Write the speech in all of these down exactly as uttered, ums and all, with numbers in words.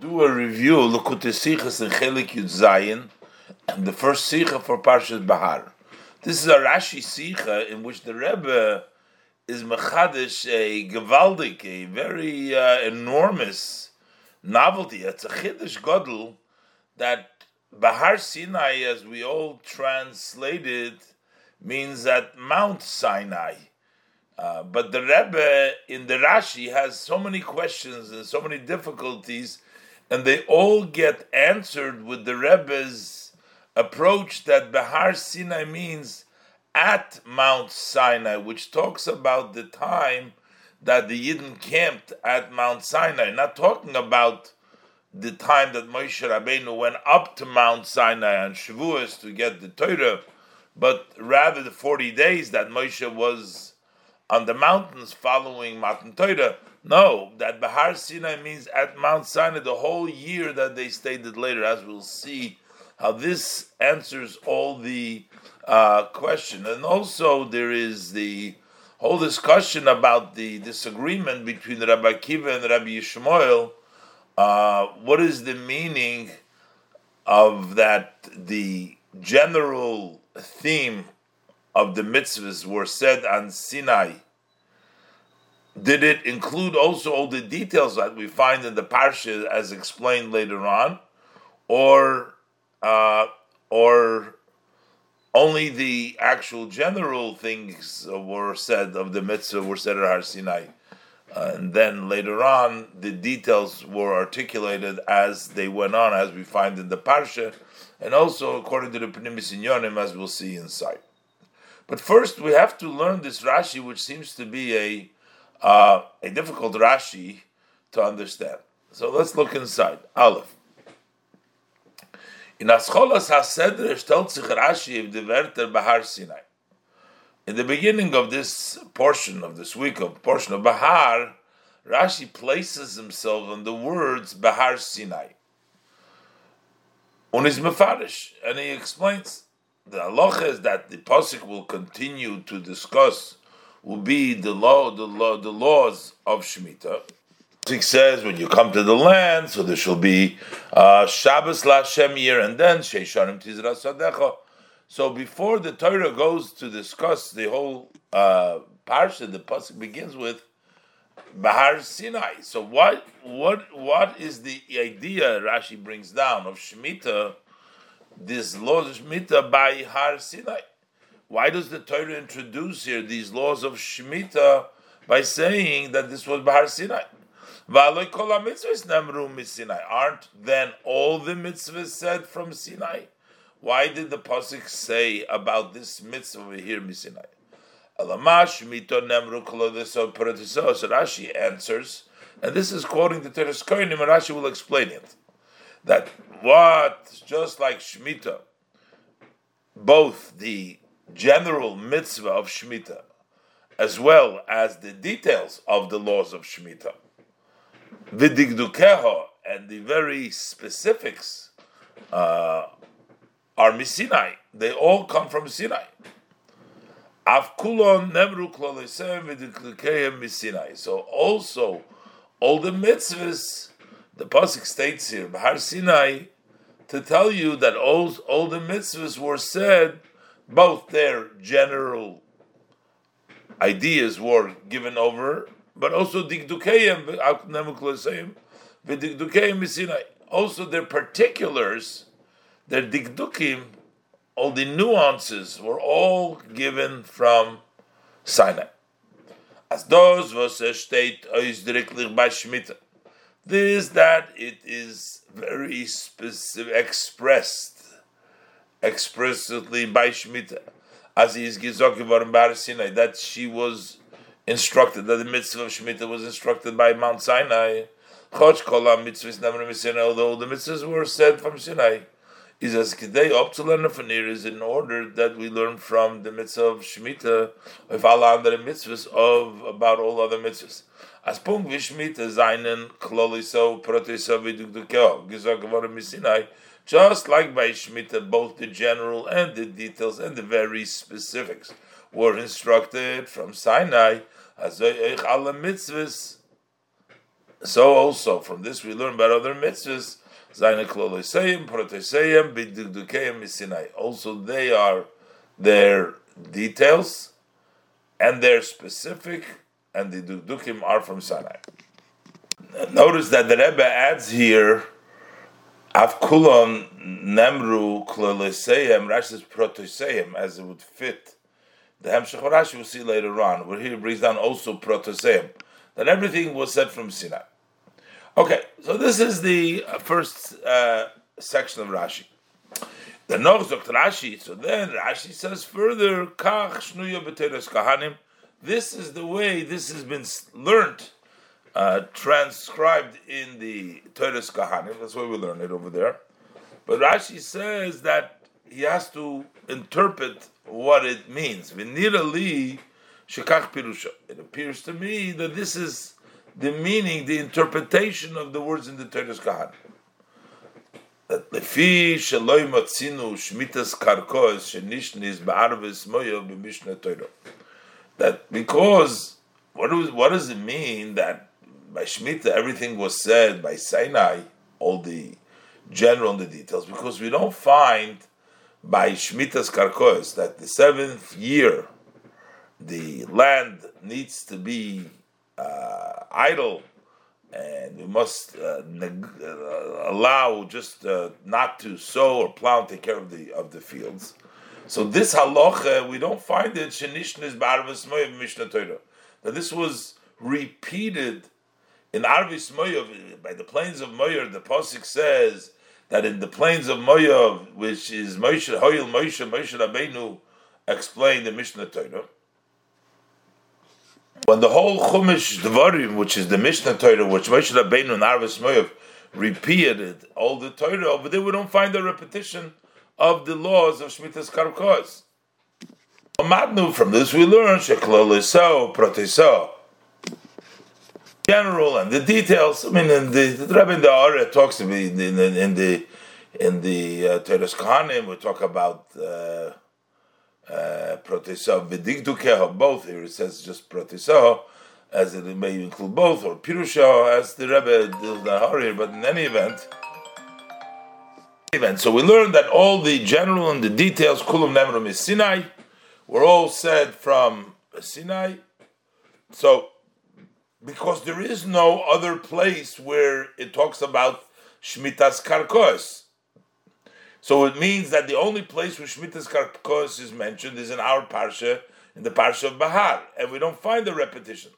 do a review. Lekutei Sichos in Chelik Yud Zayin, the first Sicha for Parshas Bahar. This is a Rashi Sicha in which the Rebbe is mechadesh a gewaldik, a very uh, enormous novelty. It's a chiddush gadol that Bahar Sinai, as we all translate it, means that Mount Sinai. Uh, but the Rebbe in the Rashi has so many questions and so many difficulties, and they all get answered with the Rebbe's approach that Bahar Sinai means at Mount Sinai, which talks about the time that the Yidden camped at Mount Sinai, not talking about the time that Moshe Rabbeinu went up to Mount Sinai on Shavuos to get the Torah, but rather the forty days that Moshe was on the mountains following Matan Torah. No, that Bahar Sinai means at Mount Sinai, the whole year that they stayed it later, as we'll see how this answers all the uh, question. And also there is the whole discussion about the disagreement between Rabbi Akiva and Rabbi Yishmael. Uh, what is the meaning of that the general theme of the mitzvahs were said on Sinai? Did it include also all the details that we find in the parsha as explained later on? Or uh, or only the actual general things were said of the mitzvah were said at Har Sinai? Uh, and then later on, the details were articulated as they went on, as we find in the parsha, and also according to the Pnimis Inyonim, as we'll see inside. But first, we have to learn this Rashi, which seems to be a uh, a difficult Rashi to understand. So let's look inside. Aleph. In Ascholas HaSedre stellt sich Rashi auf die Wörter Bahar Sinai. In the beginning of this portion of this week, of portion of Bahar, Rashi places himself on the words Bahar Sinai. Un is mefarish, and he explains the halacha is that the pasuk will continue to discuss will be the law, the law, the laws of Shemitah. It says, when you come to the land, so there shall be uh, Shabbos LaShem year, and then Sheisharim Tizra Sadecha. So before the Torah goes to discuss the whole uh, parsha, the pasuk begins with Bahar Sinai. So what, what, what is the idea Rashi brings down of Shemitah, this laws of Shemitah by Har Sinai? Why does the Torah introduce here these laws of Shemitah by saying that this was Bahar Sinai? Aren't then all the mitzvahs said from Sinai? Why did the pasuk say about this mitzvah over here, Misinai? Rashi answers, and this is quoting the Teres Kohenim, and Rashi will explain it. That what, just like Shemitah, both the general mitzvah of Shemitah, as well as the details of the laws of Shemitah, V'digdukeho, and the very specifics uh, are misinai. They all come from Sinai. Avkulon nemru kloleisem v'digdukehem misinai. So also, all the mitzvahs, the pasuk states here, Bahar Sinai, to tell you that all, all the mitzvahs were said, both their general ideas were given over, but also also their particulars, their dikdukim, all the nuances were all given from Sinai. As those was a state is directly by Shemitah. This that it is very specific, expressed explicitly by Shemitah, as he is gesagt worden Bahar Sinai, that she was instructed, that the mitzvah of Shemitah was instructed by Mount Sinai. Chosh kolam mitzvahs namrim Sinai, although the mitzvahs were said from Sinai, is as kidei up to learn from here is in order that we learn from the mitzvah of Shemitah of all other mitzvahs of about all other mitzvahs. As pung v'Shmita zainen kloliso protiso v'dukdukel gesagt worden Sinai, just like by Shemitah, both the general and the details and the very specifics were instructed from Sinai. As all the mitzvahs So also from this we learn about other mitzvahs. Also they are their details and their specific, and the Dukdukim are from Sinai. Notice that the Rebbe adds here, Avkulon Nemru Kloleseyem, Rashi's Protoseyem, as it would fit. The Hemshech Rashi we'll see later on, where he brings down also Protoseyem, that everything was said from Sinai. Okay, so this is the first uh, section of Rashi. The Noach Doctor Rashi, so then Rashi says further, Kach Shnuya B'Teres Kahanim. This is the way this has been learned, uh, transcribed in the Teres Kahanim. That's why we learn it over there. But Rashi says that he has to interpret what it means. V'nira li shekach pirusha. It appears to me that this is the meaning, the interpretation of the words in the Teres Kahanim. That lefi sheloi matzinu shmitas karkos shenishnis ba'arves moyav b'mishna Torah. That because what does what does it mean that by Shemitah everything was said by Sinai, all the general and the details? Because we don't find by Shemitah's Karkos that the seventh year the land needs to be uh, idle and we must uh, neg- uh, allow just uh, not to sow or plow and take care of the of the fields. So this halacha, we don't find it, shenishnis ba'arvis moyev mishnah Torah. That this was repeated in Arvis Moyev, by the plains of Moyev, the Pasuk says that in the plains of Moyev, which is Moshe, Hoyel Moshe, Moshe Rabbeinu explained the Mishnah Torah. When the whole Chumash Dvarim, which is the Mishnah Torah, which Moshe Rabbeinu and Arvis Moyev repeated all the Torah, over there we don't find a repetition of the laws of Shemitah's Karkos. From this we learn shekloliso protiso, general and the details. I mean, in the Rebbe in the Aura talks to me in the in the in the Teres Kahanim we talk about protiso v'digdukeho, both here it says just protiso, as it may include both or pirusho as the Rebbe in the Aura, but in any event. So we learned that all the general and the details, Kulam Nemrum is Sinai, were all said from Sinai. So, because there is no other place where it talks about Shemitah's Karkos. So it means that the only place where Shemitah's Karkos is mentioned is in our Parsha, in the Parsha of Bahar, and we don't find the repetition.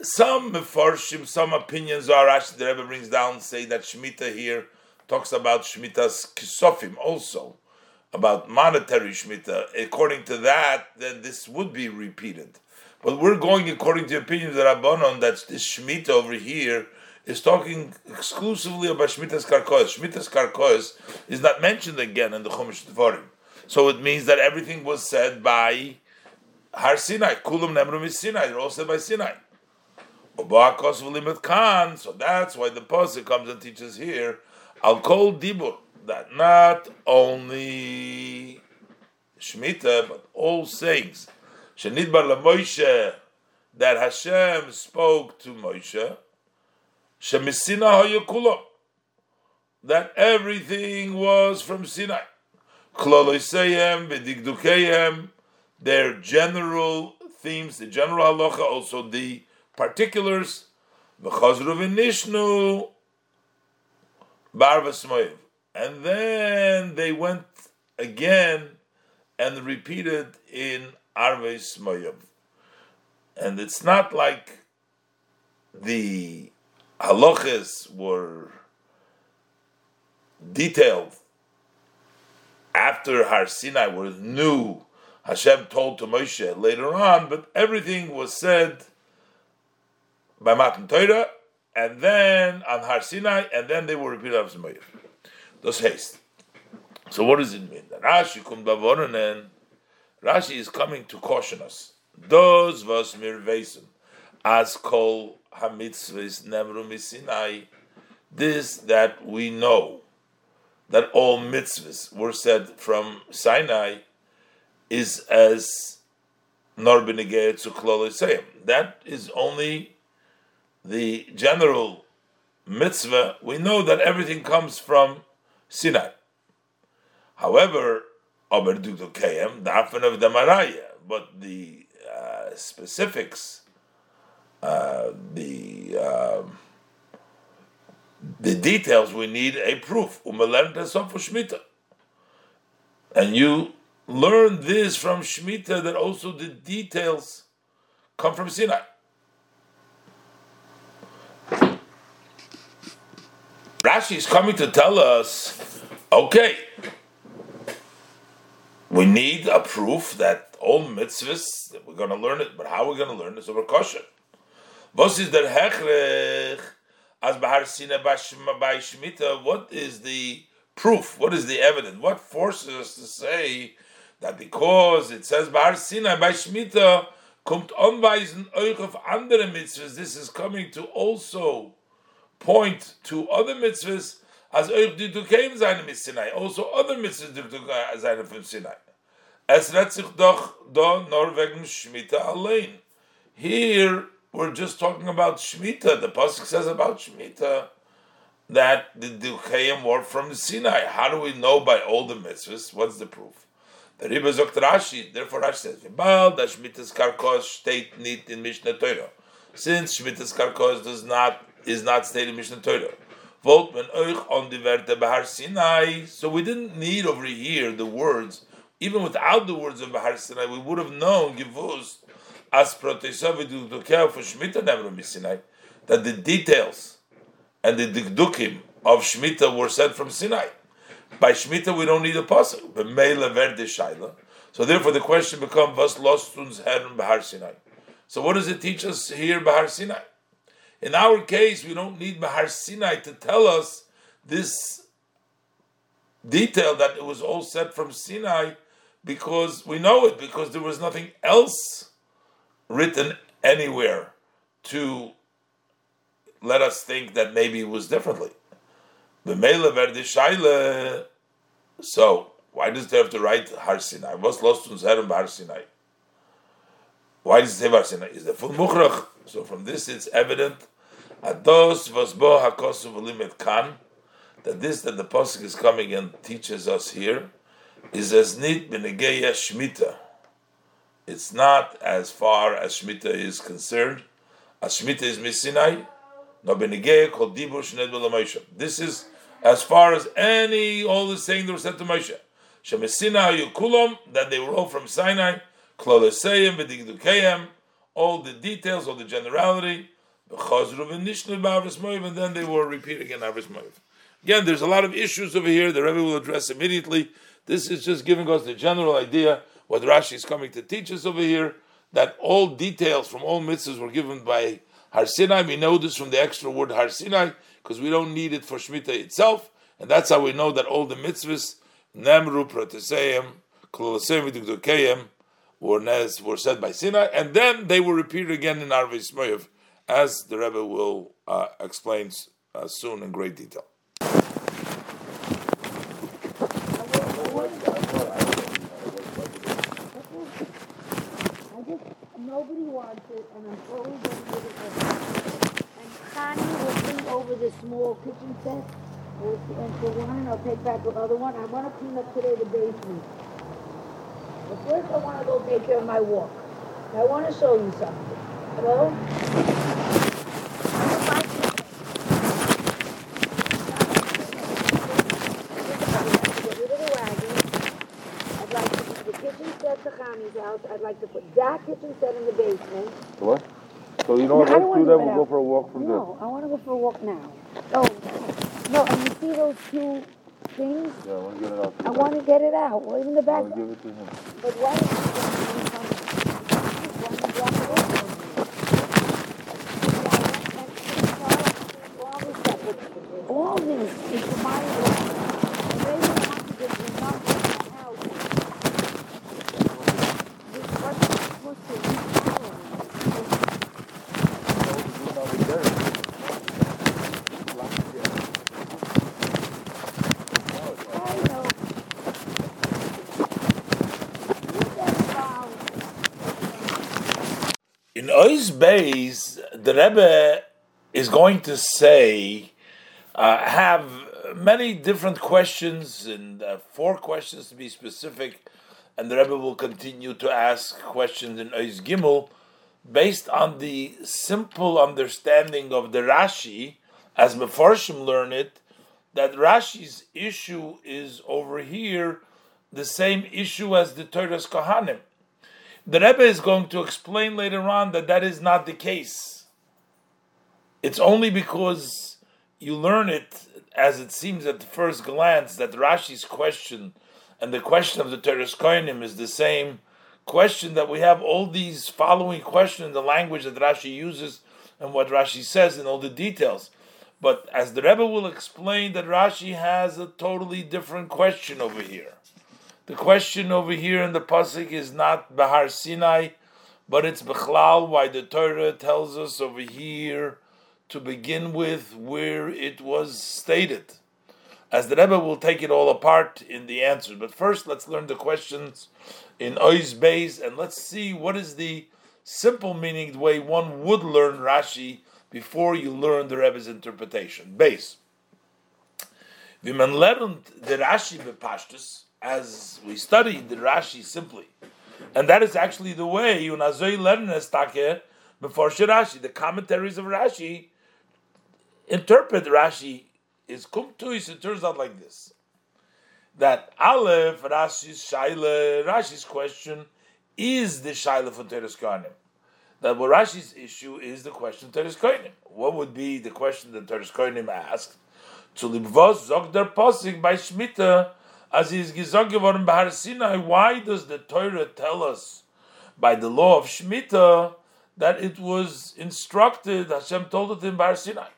Some Mefarshim, some opinions are, actually the Rebbe brings down, say that Shemitah here talks about Shemitah's Kisofim also, about monetary Shemitah. According to that, then this would be repeated. But we're going according to the opinion of the Rabbanon that this Shemitah over here is talking exclusively about Shemitah's Karkos. Shemitah's Karkos is not mentioned again in the Chumash Dvarim. So it means that everything was said by Har Sinai. Kulam Nemrum is Sinai. They're all said by Sinai. Obakos v'limet kan. So that's why the Pasuk comes and teaches here I'll call Dibur, that not only Shemitah, but all sayings, Shenidbar la Moshe, that Hashem spoke to Moshe, Shemisina hayakulo, that everything was from Sinai, Kloloiseyem, Vedigdukeyem, their general themes, the general halacha, also the particulars, V'chazru v'nishnu, Barvas Moyev. And then they went again and repeated in Arves Moyev. And it's not like the halachas were detailed after Har Sinai were new. Hashem told to Moshe later on, but everything was said by Matan Torah, and then on Har Sinai, and then they were repeated of Zmoyev. Those haste. So what does it mean? Rashi kum davoronen. Rashi is coming to caution us. Those was mirvesim, as kol hamitzvahs nemru misinai. This that we know, that all mitzvahs were said from Sinai, is as nor benegeh to kloloseyim. That is only the general mitzvah, we know that everything comes from Sinai. However, but the uh, specifics, uh, the uh, the details, we need a proof. And you learn this from Shemitah, that also the details come from Sinai. Rashi is coming to tell us, okay, we need a proof that all mitzvahs, that we're going to learn it, but how we're going to learn it is over kosher. What is the proof? What is the evidence? What forces us to say that because it says Bahar Sinai by Shemitah, kommt anweisen euch auf andere mitzvahs, this is coming to also point to other mitzvahs, as euch die Dukeim seine mit Sinai, also other mitzvahs die Dukeim seine from Sinai. Es redet sich doch da nur wegen Shemitah allein. Here, we're just talking about Shemitah. The Pasuk says about Shemitah that the Dukeim were from Sinai. How do we know by all the mitzvahs? What's the proof? The Rebbe Zogt Rashi, therefore Rashi says, Vibal, that Shemitah's Karkos steht nicht in Mishnah Torah. Since Shemitah's Karkos does not, is not stated in Mishnah Torah. Volt men euch on the Werte Bahar Sinai. So we didn't need over here the words. Even without the words of Bahar Sinai, we would have known Givus as Protesavidu Dukeim for Shemitah never from Sinai, that the details and the Dikdukim of Shemitah were sent from Sinai. By Shemitah we don't need a pasuk. But Meila Verde Shaila. So therefore the question becomes, was lost uns Herren Bahar Sinai? So what does it teach us here, Bahar Sinai? In our case, we don't need Bahar Sinai to tell us this detail that it was all set from Sinai, because we know it, because there was nothing else written anywhere to let us think that maybe it was differently. So, why does they have to write Har Sinai? What's lost in Bahar Sinai? Why does it say Bahar Sinai? Is the full Mukhrach? So from this it's evident that this that the Pasuk is coming and teaches us here is as nit b'negeya Shemitah. It's not as far as Shemitah is concerned. As Shemitah is misinai, no b'negeya kol dibur shnei b'la Moshe. This is as far as any all the saying that were said to Moshe. Shemesinai yukulom, that they were all from Sinai. Kloleseyim v'digdukeyim. All the details, all the generality, and then they will repeat again. Again, there's a lot of issues over here the Rebbe will address immediately. This is just giving us the general idea, what Rashi is coming to teach us over here, that all details from all mitzvahs were given by Har Sinai. We know this from the extra word Har Sinai, because we don't need it for Shemitah itself, and that's how we know that all the mitzvahs, Nemru, Proteseim, Klolosem, Vidukdukeyim, were said by Sinai, and then they will repeat again in Arvei Smoyev, as the Rebbe will uh, explain uh, soon in great detail. Nobody wants it, and I'm always over it. And Connie will bring over the small kitchen set, and for one, and I'll take back the other one. I want to clean up today the basement. But first I want to go take care of my walk. I want to show you something. Hello? I'd like to put the kitchen set to Chami's house. I'd like to put that kitchen set in the basement. What? So you don't no, want to do that? We'll go for a walk from no, there? No, I want to go for a walk now. Oh, no, and you see those two things? Yeah, I want to get it out. I want to get it out. Well, in the back. I want to give it to him. But why? All this is the mind. They don't want to get the numbers out. This is what you're supposed to do. It's all over there. In Ois Beis, the Rebbe is going to say, uh, have many different questions, and uh, four questions to be specific, and the Rebbe will continue to ask questions in Oiz Gimel, based on the simple understanding of the Rashi, as Mefarshim learn it, that Rashi's issue is over here the same issue as the Torah's Kohanim. The Rebbe is going to explain later on that that is not the case. It's only because you learn it, as it seems at the first glance, that Rashi's question and the question of the Torah's Kohanim is the same question, that we have all these following questions in the language that Rashi uses and what Rashi says in all the details. But as the Rebbe will explain, that Rashi has a totally different question over here. The question over here in the Pasuk is not Bahar Sinai, but it's Bechlal, why the Torah tells us over here to begin with where it was stated. As the Rebbe will take it all apart in the answers. But first, let's learn the questions in Oiz Beis, and let's see what is the simple meaning, the way one would learn Rashi before you learn the Rebbe's interpretation. Beis. V'man lernt the Rashi bepashtus, as we study the Rashi simply. And that is actually the way, Unazoi lernes take before Rashi. The commentaries of Rashi interpret Rashi is kumtuis. It turns out like this, that Aleph, Rashi's Shaila, Rashi's question is the Shaila for Teres Kohanim. That what Rashi's issue is the question of Teres Kohanim. What would be the question that Teres Kohanim asked? To libvos zog der posig by Shmita, as he is gezog geworden by Har Sinai, why does the Torah tell us by the law of Shmita that it was instructed, Hashem told it in Har Sinai?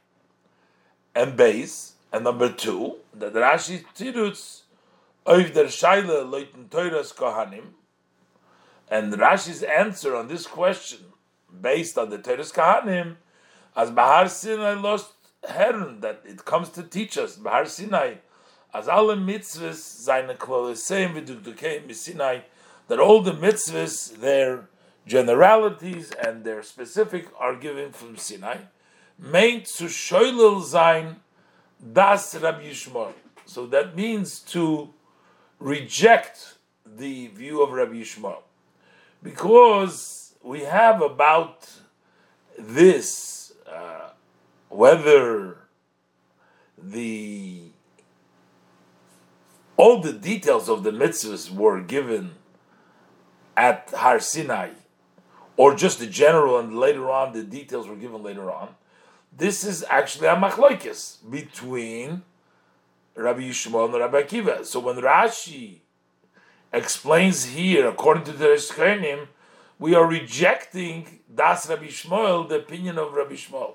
And Beis, and number two, that Rashi tirutz of der Shaila leuten Torah's Kohanim, and Rashi's answer on this question, based on the Torah's Kohanim, as Bahar Sinai lost Herren, that it comes to teach us, Bahar Sinai, as alle mitzvahs, seine kloleseim v'dukdukeim Sinai, that all the mitzvahs, their generalities and their specific, are given from Sinai, meint zu shoylel sein das Rabbi Yishmael. So that means to reject the view of Rabbi Yishmael, because we have about this uh, whether the all the details of the mitzvahs were given at Har Sinai, or just the general, and later on the details were given later on. This is actually a machlokes between Rabbi Yishmael and Rabbi Akiva. So when Rashi explains here, according to the Teres Kohanim, we are rejecting das Rabbi Yishmael, the opinion of Rabbi Yishmael.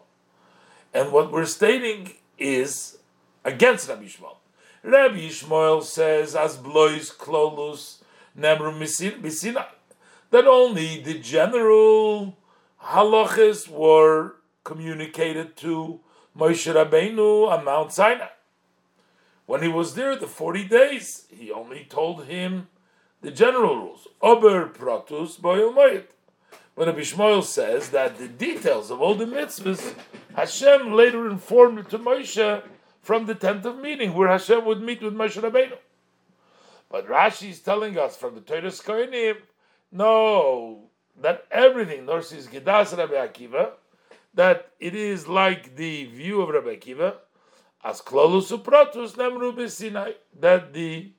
And what we're stating is against Rabbi Yishmael. Rabbi Yishmael says, as blois klolus nemru misinai, that only the general halachas were communicated to Moshe Rabbeinu on Mount Sinai. When he was there, the forty days, he only told him the general rules. Ober pratus boil moed. But Rabbi Shmuel says that the details of all the mitzvahs, Hashem later informed to Moshe from the tent of meeting, where Hashem would meet with Moshe Rabbeinu. But Rashi is telling us from the Teres Kohanim, no, that everything, Norsis Gedas Rabbi Akiva, that it is like the view of Rabbi Akiva, as klolus upratus nemru b'Sinai, that the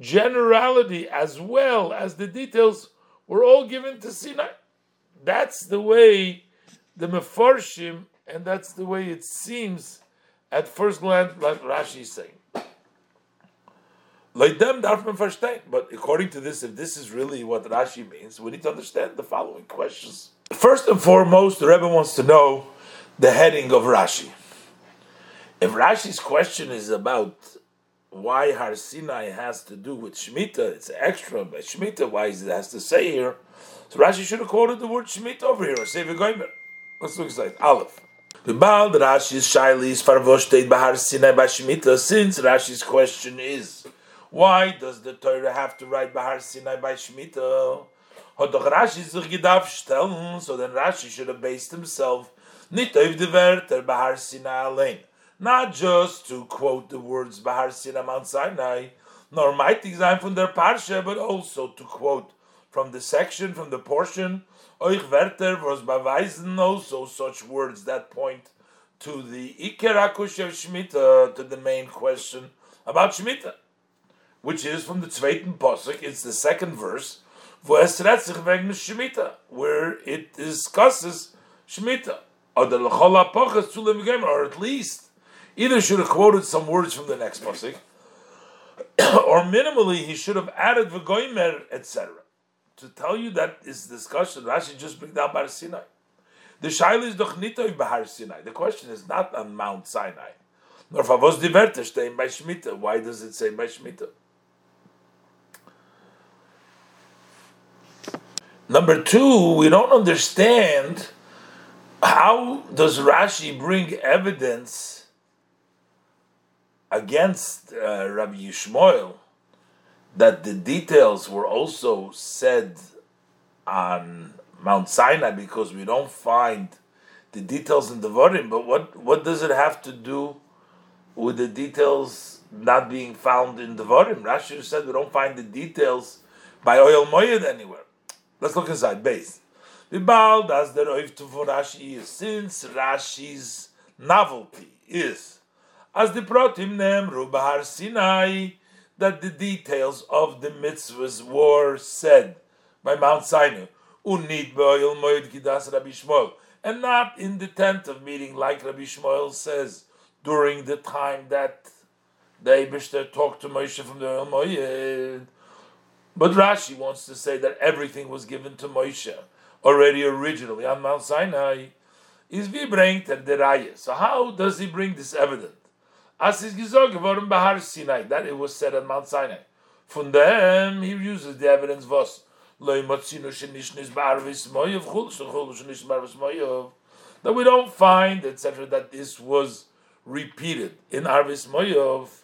generality as well as the details were all given to Sinai. That's the way the Mefarshim, and that's the way it seems at first glance, like Rashi is saying. But according to this, if this is really what Rashi means, we need to understand the following questions. First and foremost, the Rebbe wants to know the heading of Rashi. If Rashi's question is about why Har Sinai has to do with Shemitah, it's extra, but Shemitah, why is it has to say here? So Rashi should have quoted the word Shemitah over here, or Sefer Gomer. Let's look at Aleph. The Baal Rashi's Shailis Farvoshtet Bahar Sinai by Shemitah, since Rashi's question is, why does the Torah have to write Bahar Sinai by Shemitah? So then Rashi should have based himself Nitev deverter Bahar Sinai Alein. Not just to quote the words Bahar Sinai Mount Sinai, nor might exam from their parsha, but also to quote from the section, from the portion, Euch Werther was beweisen, also such words that point to the Iker HaKush of Shemitah, to the main question about Shemitah, which is from the Zweiten Posuk, it's the second verse, where it discusses Shemitah, or at least, either should have quoted some words from the next Posuk, or minimally, he should have added V'goymer, et cetera. To tell you that is discussion, Rashi just bring down Bahar Sinai. The Shaila is doch nitoy Bahar Sinai. The question is not on Mount Sinai. Nor favos diverte stein by Shemitah. Why does it say by Shemitah? Number two, we don't understand how does Rashi bring evidence against uh, Rabbi Yishmael that the details were also said on Mount Sinai, because we don't find the details in the Devarim. But what, what does it have to do with the details not being found in the Devarim? Rashi said we don't find the details by Oyel Moyed anywhere. Let's look inside. Base. Bibal das der Oivtu for Rashi is, since Rashi's novelty is as the Protim Nemru Bahar Sinai, that the details of the mitzvahs were said by Mount Sinai, and not in the tent of meeting, like Rabbi Shmuel says, during the time that the Eibishter talked to Moshe from the Oyel Moed. But Rashi wants to say that everything was given to Moshe already originally on Mount Sinai. Is we bring the deraya? So how does he bring this evidence? As is gesagt worden Bahar Sinai, that it was said at Mount Sinai. From them, he uses the evidence was that we don't find, et cetera, that this was repeated in Arvis Moyov.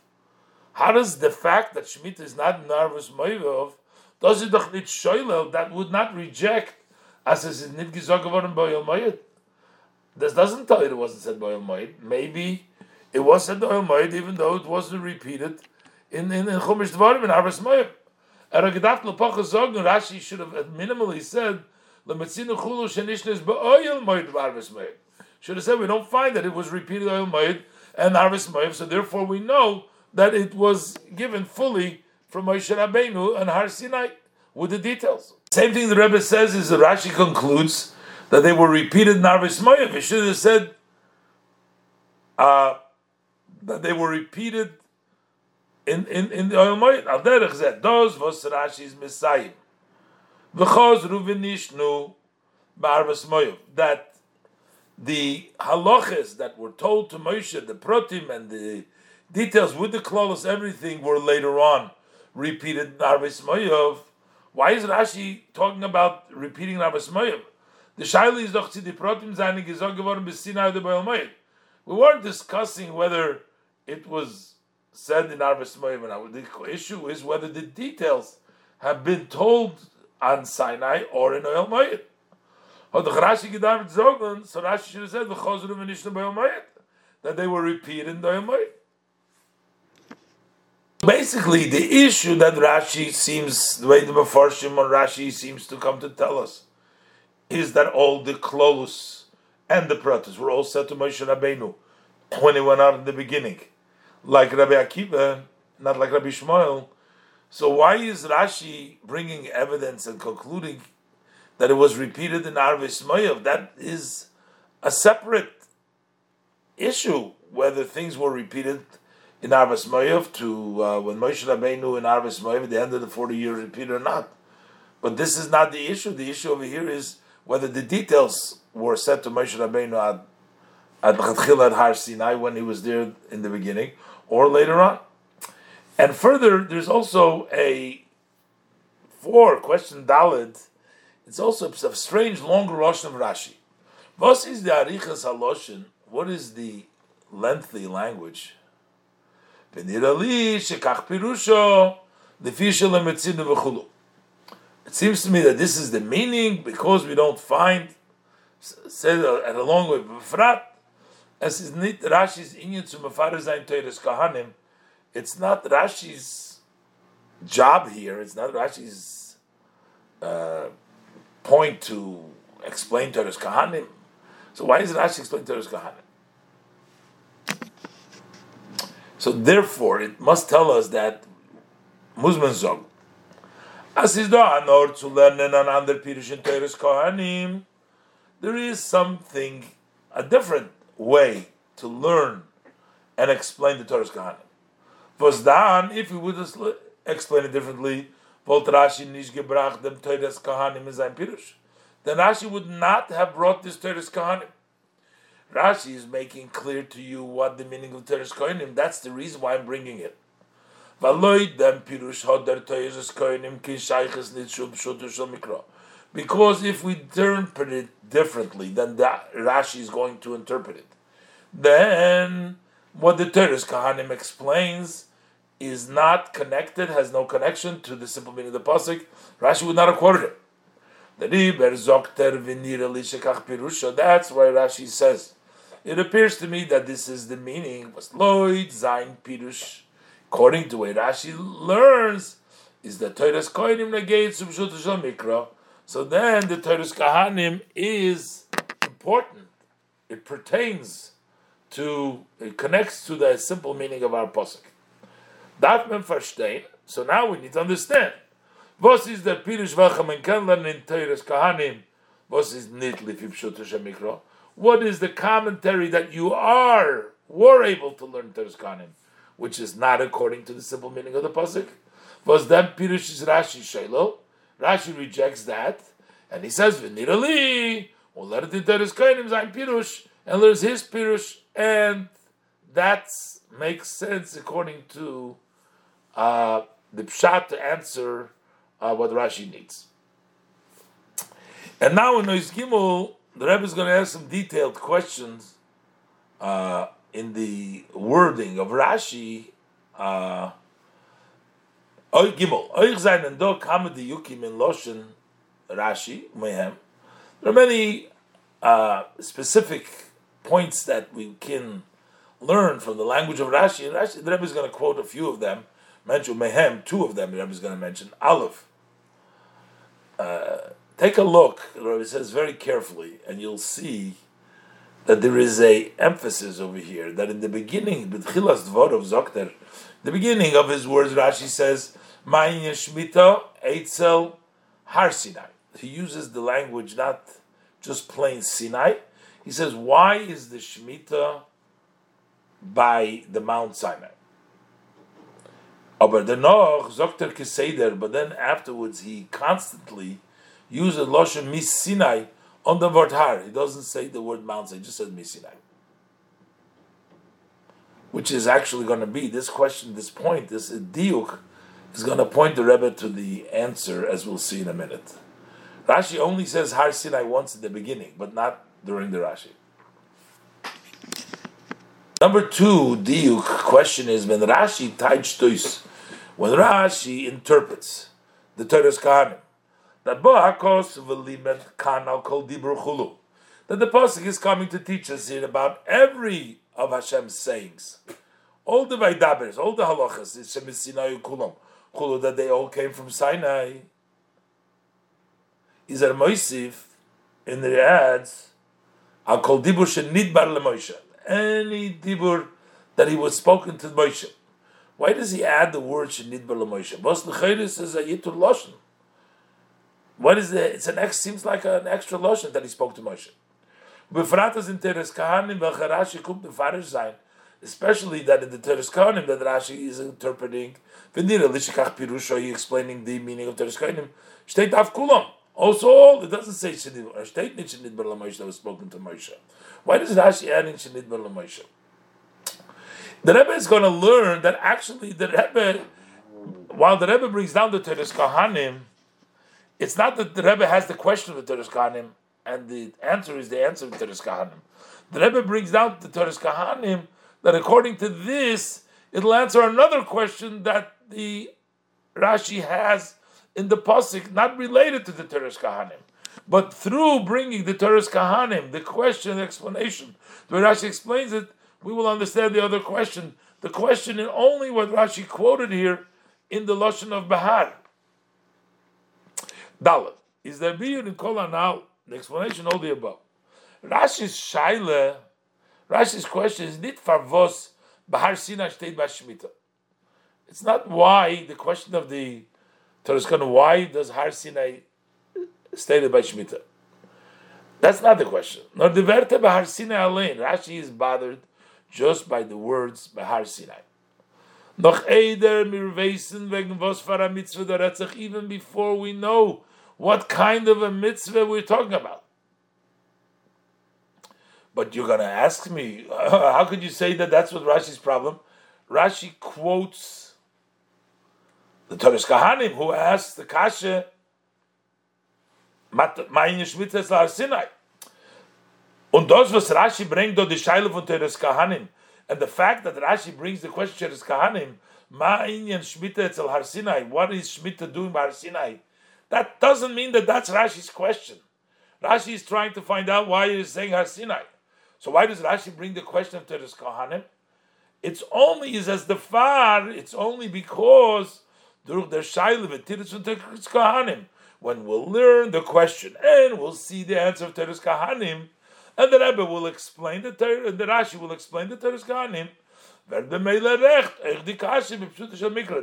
How does the fact that Shemitah is not in Arvis Moyov, does it doch nit shoyle, that would not reject as is nit gesagt worden by Oyel Moed? This doesn't tell you it wasn't said by Oyel Moed. Maybe it was said Oyel Moed, even though it wasn't repeated in in Chumash Dvarim in Arvis Moed. Eragdat lepocha zognu, Rashi should have minimally said lemetzinu chulu shenishnes beOyel Moed v'Arvis Moed. Should have said we don't find that it was repeated Oyel Moed and Arvis Moed, so therefore we know that it was given fully from Moshe Rabbeinu and Har Sinai with the details. Same thing the Rebbe says is that Rashi concludes that they were repeated in Arvis Moed. He should have said uh, that they were repeated in in in the Oyel Moed. Al derech zeh, those was Rashi's Messiah. V'chazru v'nishnu b'Arvis Moed, that the halachas that were told to Moshe, the protim and the details with the klolos, everything were later on repeated in Arvis Moed. Why is Rashi talking about repeating Arvis Moed? The shaila is doch the protim zayne gezog geworden bis Sinai de Oyel Moed. We weren't discussing whether it was said in Arvis Moed or not. The issue is whether the details have been told on Sinai or in Oyel Moed. So Rashi should have said that they were repeated in Oyel Moed. Basically, the issue that Rashi seems, the way the Mefarshim on Rashi seems to come to tell us, is that all the klolos and the protos were all said to Moshe Rabbeinu when he went out in the beginning, like Rabbi Akiva, not like Rabbi Shmuel. So why is Rashi bringing evidence and concluding that it was repeated in Arvis Moed? That is a separate issue, whether things were repeated in Arvis Moed to uh, when Moshe Rabbeinu in Arvis Moed at the end of the forty years repeated or not. But this is not the issue. The issue over here is whether the details were said to Moshe Rabbeinu at Mechatchila at Har Sinai when he was there in the beginning, or later on. And further, there's also a four question Dalit. It's also a strange long Roshan of Rashi. What is the Arichas Haloshin? What is the lengthy language? It seems to me that this is the meaning because we don't find. Seder and a long way, but Befrat, as is nit Rashi's inyan to mefarazayim toides kahanim, it's not Rashi's job here. It's not Rashi's uh, point to explain toides kahanim. So why does Rashi explain toides kahanim? So therefore, it must tell us that Muzman zog as is doan or to learn an under pirushin toides kahanim. There is something, a different way to learn and explain the Torah's Kahanim. Vosdan, if we would explain it differently, Volt Rashi nish gebrach dem Torah's Kahanim in Zayin Pirush, then Rashi would not have brought this Torah's Kahanim. Rashi is making clear to you what the meaning of Torah's Kahanim, that's the reason why I'm bringing it. Valoid dem Pirush hodar Torah's Kahanim ki shaykhis nitshub shutur shal mikro. Because if we interpret it differently than that Rashi is going to interpret it, then what the Torah's Kahanim explains is not connected, has no connection to the simple meaning of the pasuk. Rashi would not have quoted it. That's why Rashi says, it appears to me that this is the meaning, according to the way Rashi learns, is the Torah's Kahanim negate subshut shel mikra. So then the Torah's Kahanim is important. It pertains to, it connects to the simple meaning of our pasuk. Darf man verstehen? So now we need to understand. Was is the Pirush welcher man kann lernen in Torah's Kahanim? Was is nit lefi pshuto shel mikra? What is the commentary that you are, were able to learn Torah's Kahanim, which is not according to the simple meaning of the pasuk? Was that Pirush is Rashi shelo? Rashi rejects that, and he says, "V'nirali, we'll let it into his koinim zayin pirush, and there's his pirush, and that makes sense according to uh, the pshat to answer uh, what Rashi needs." And now in Nois Gimel, the Rebbe is going to ask some detailed questions uh, in the wording of Rashi. Uh, Oich Gimel, Oich Zayin and Dok Hamadi Yukim in Loshen Rashi Mehem. There are many uh, specific points that we can learn from the language of Rashi. And Rashi, the Rebbe is going to quote a few of them. Mention Mehem, two of them. The Rebbe is going to mention Aleph. Uh, take a look. The Rebbe says very carefully, and you'll see that there is a emphasis over here that in the beginning, B'tchilas Dvorov Zokter, the beginning of his words, Rashi says. He uses the language, not just plain Sinai. He says, why is the Shemitah by the Mount Sinai? But then afterwards he constantly uses Loshen Mis Sinai on the word Har. He doesn't say the word Mount Sinai, he just says Mis Sinai. Which is actually going to be this question, this point, this diuk is going to point the Rebbe to the answer, as we'll see in a minute. Rashi only says Har Sinai once in the beginning, but not during the Rashi. Number two diuk question is when Rashi taich when Rashi interprets the Torah's Kahanim, that bo'akos v'limet kanal kol dibur chulu, that the pasuk is coming to teach us here about every of Hashem's sayings, all the Vaidabers, all the halachas, it's Shemis Sinai Kulam, Kulu, that they all came from Sinai. Is a Moisif in the adds, I'll call Dibur Shenidbar LeMoshe, any Dibur that he was spoken to Moshe. Why does he add the word Shenidbar LeMoshe? Bos L'Chayris is a Yitur Loshen. What is the, it's an ex, seems like an extra Loshen that he spoke to Moshe. Especially that in the Torah's Kahanim that Rashi is interpreting, he explaining the meaning of Torah's Kahanim. Also, it doesn't say that was spoken to Moshe. Why does Rashi add in Shenid Bar LeMoshe? The Rebbe is going to learn that actually the Rebbe, while the Rebbe brings down the Torah's Kahanim, it's not that the Rebbe has the question of the Torah's Kahanim, and the answer is the answer to Torah's Kahanim. The Rebbe brings down to Torah's Kahanim that according to this, it'll answer another question that the Rashi has in the pasuk, not related to the Torah's Kahanim. But through bringing the Torah's Kahanim, the question, the explanation, the way Rashi explains it, we will understand the other question. The question in only what Rashi quoted here in the Lashon of Bahar. Dalet. Is there biyud in Kol Hanal? The explanation, all the above. Rashi's shaila, Rashi's question is nit farvos Bahar Sinai shteit b'shmita. It's not why, the question of the Torah's Kahanim, why does Har Sinai stated by Shemitah? That's not the question. Nor diverte b'Har Sinai alein. Rashi is bothered just by the words b'Har Sinai. Noch eider mirveisen wegen was for a mitzvah der Ratzach, even before we know what kind of a mitzvah we're talking about. But you're going to ask me, how could you say that that's what Rashi's problem? Rashi quotes the Torah's Kahanim who asks the Kasha, and das, was Rashi bringt, do the Shaila von Torah's Kahanim, and the fact that Rashi brings the question Torah's Kahanim, what is Shemitah doing by Har Sinai? That doesn't mean that that's Rashi's question. Rashi is trying to find out why he is saying Har Sinai. So why does Rashi bring the question of Torah's Kahanim? It's only is as the far. It's only because during the Shaila of Torah's Kahanim, when we'll learn the question and we'll see the answer of Torah's Kahanim, and the Rebbe will explain the Torah, and the Rashi will explain the Torah's Kahanim.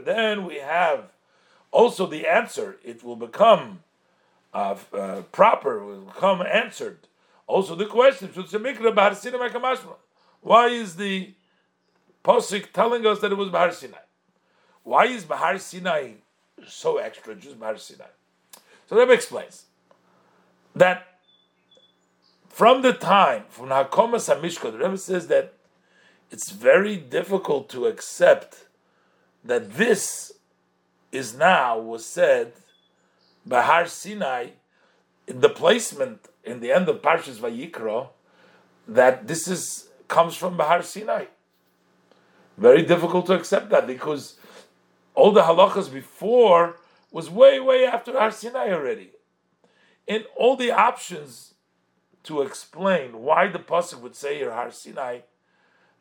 Then we have also the answer. It will become uh, uh, proper. Will become answered. Also the question: why is the Pasuk telling us that it was Bahar Sinai? Why is Bahar Sinai so extra? Just Bahar Sinai. So Rebbe explains that from the time, from Hakomas HaMishkan, the Rebbe says that it's very difficult to accept that this is now, was said, Bahar Sinai, in the placement in the end of Parshas Vayikra, that this is comes from Bahar Sinai. Very difficult to accept that because all the halachas before was way, way after Har Sinai already. And all the options to explain why the Pasuk would say here Har Sinai,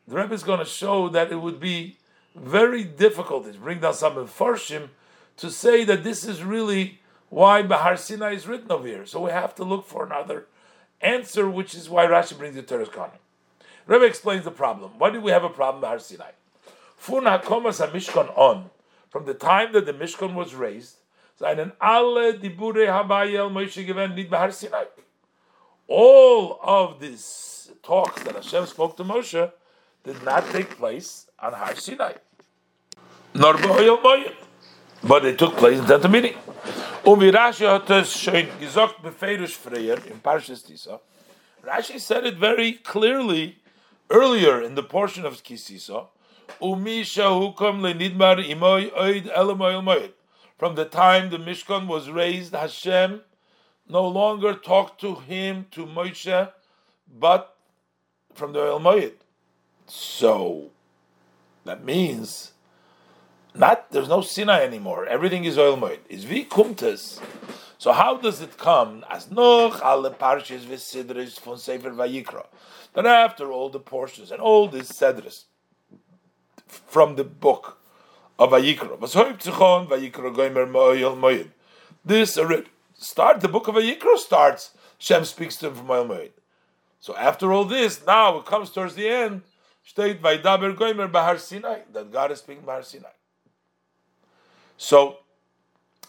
the Rebbe is going to show that it would be very difficult to bring down some Mefarshim to say that this is really why Har Sinai is written over here. So we have to look for another answer, which is why Rashi brings the Torah's Kahanim. Rebbe explains the problem. Why do we have a problem with Har Sinai? Fun hakomas hamishkan on, from the time that the Mishkan was raised, all of these talks that Hashem spoke to Moshe did not take place on Har Sinai, nor b'Ohel Moed, but they took place in the tent of meeting. In Parshas Tisa, Rashi said it very clearly earlier in the portion of Kisisa, from the time the Mishkan was raised, Hashem no longer talked to him, to Moshe, but from the Oil Moed. So that means not there's no Sinai anymore. Everything is Oil Moed. Is vi kumtes. So how does it come? As noch alle parshas v'sidres von Sefer Vayikra, that after all the portions and all these sedres from the book of Vayikra. This start the book of Vayikra starts. Shem speaks to him from Oil Moed. So after all this, now it comes towards the end. That God is speaking Bahar Sinai. So,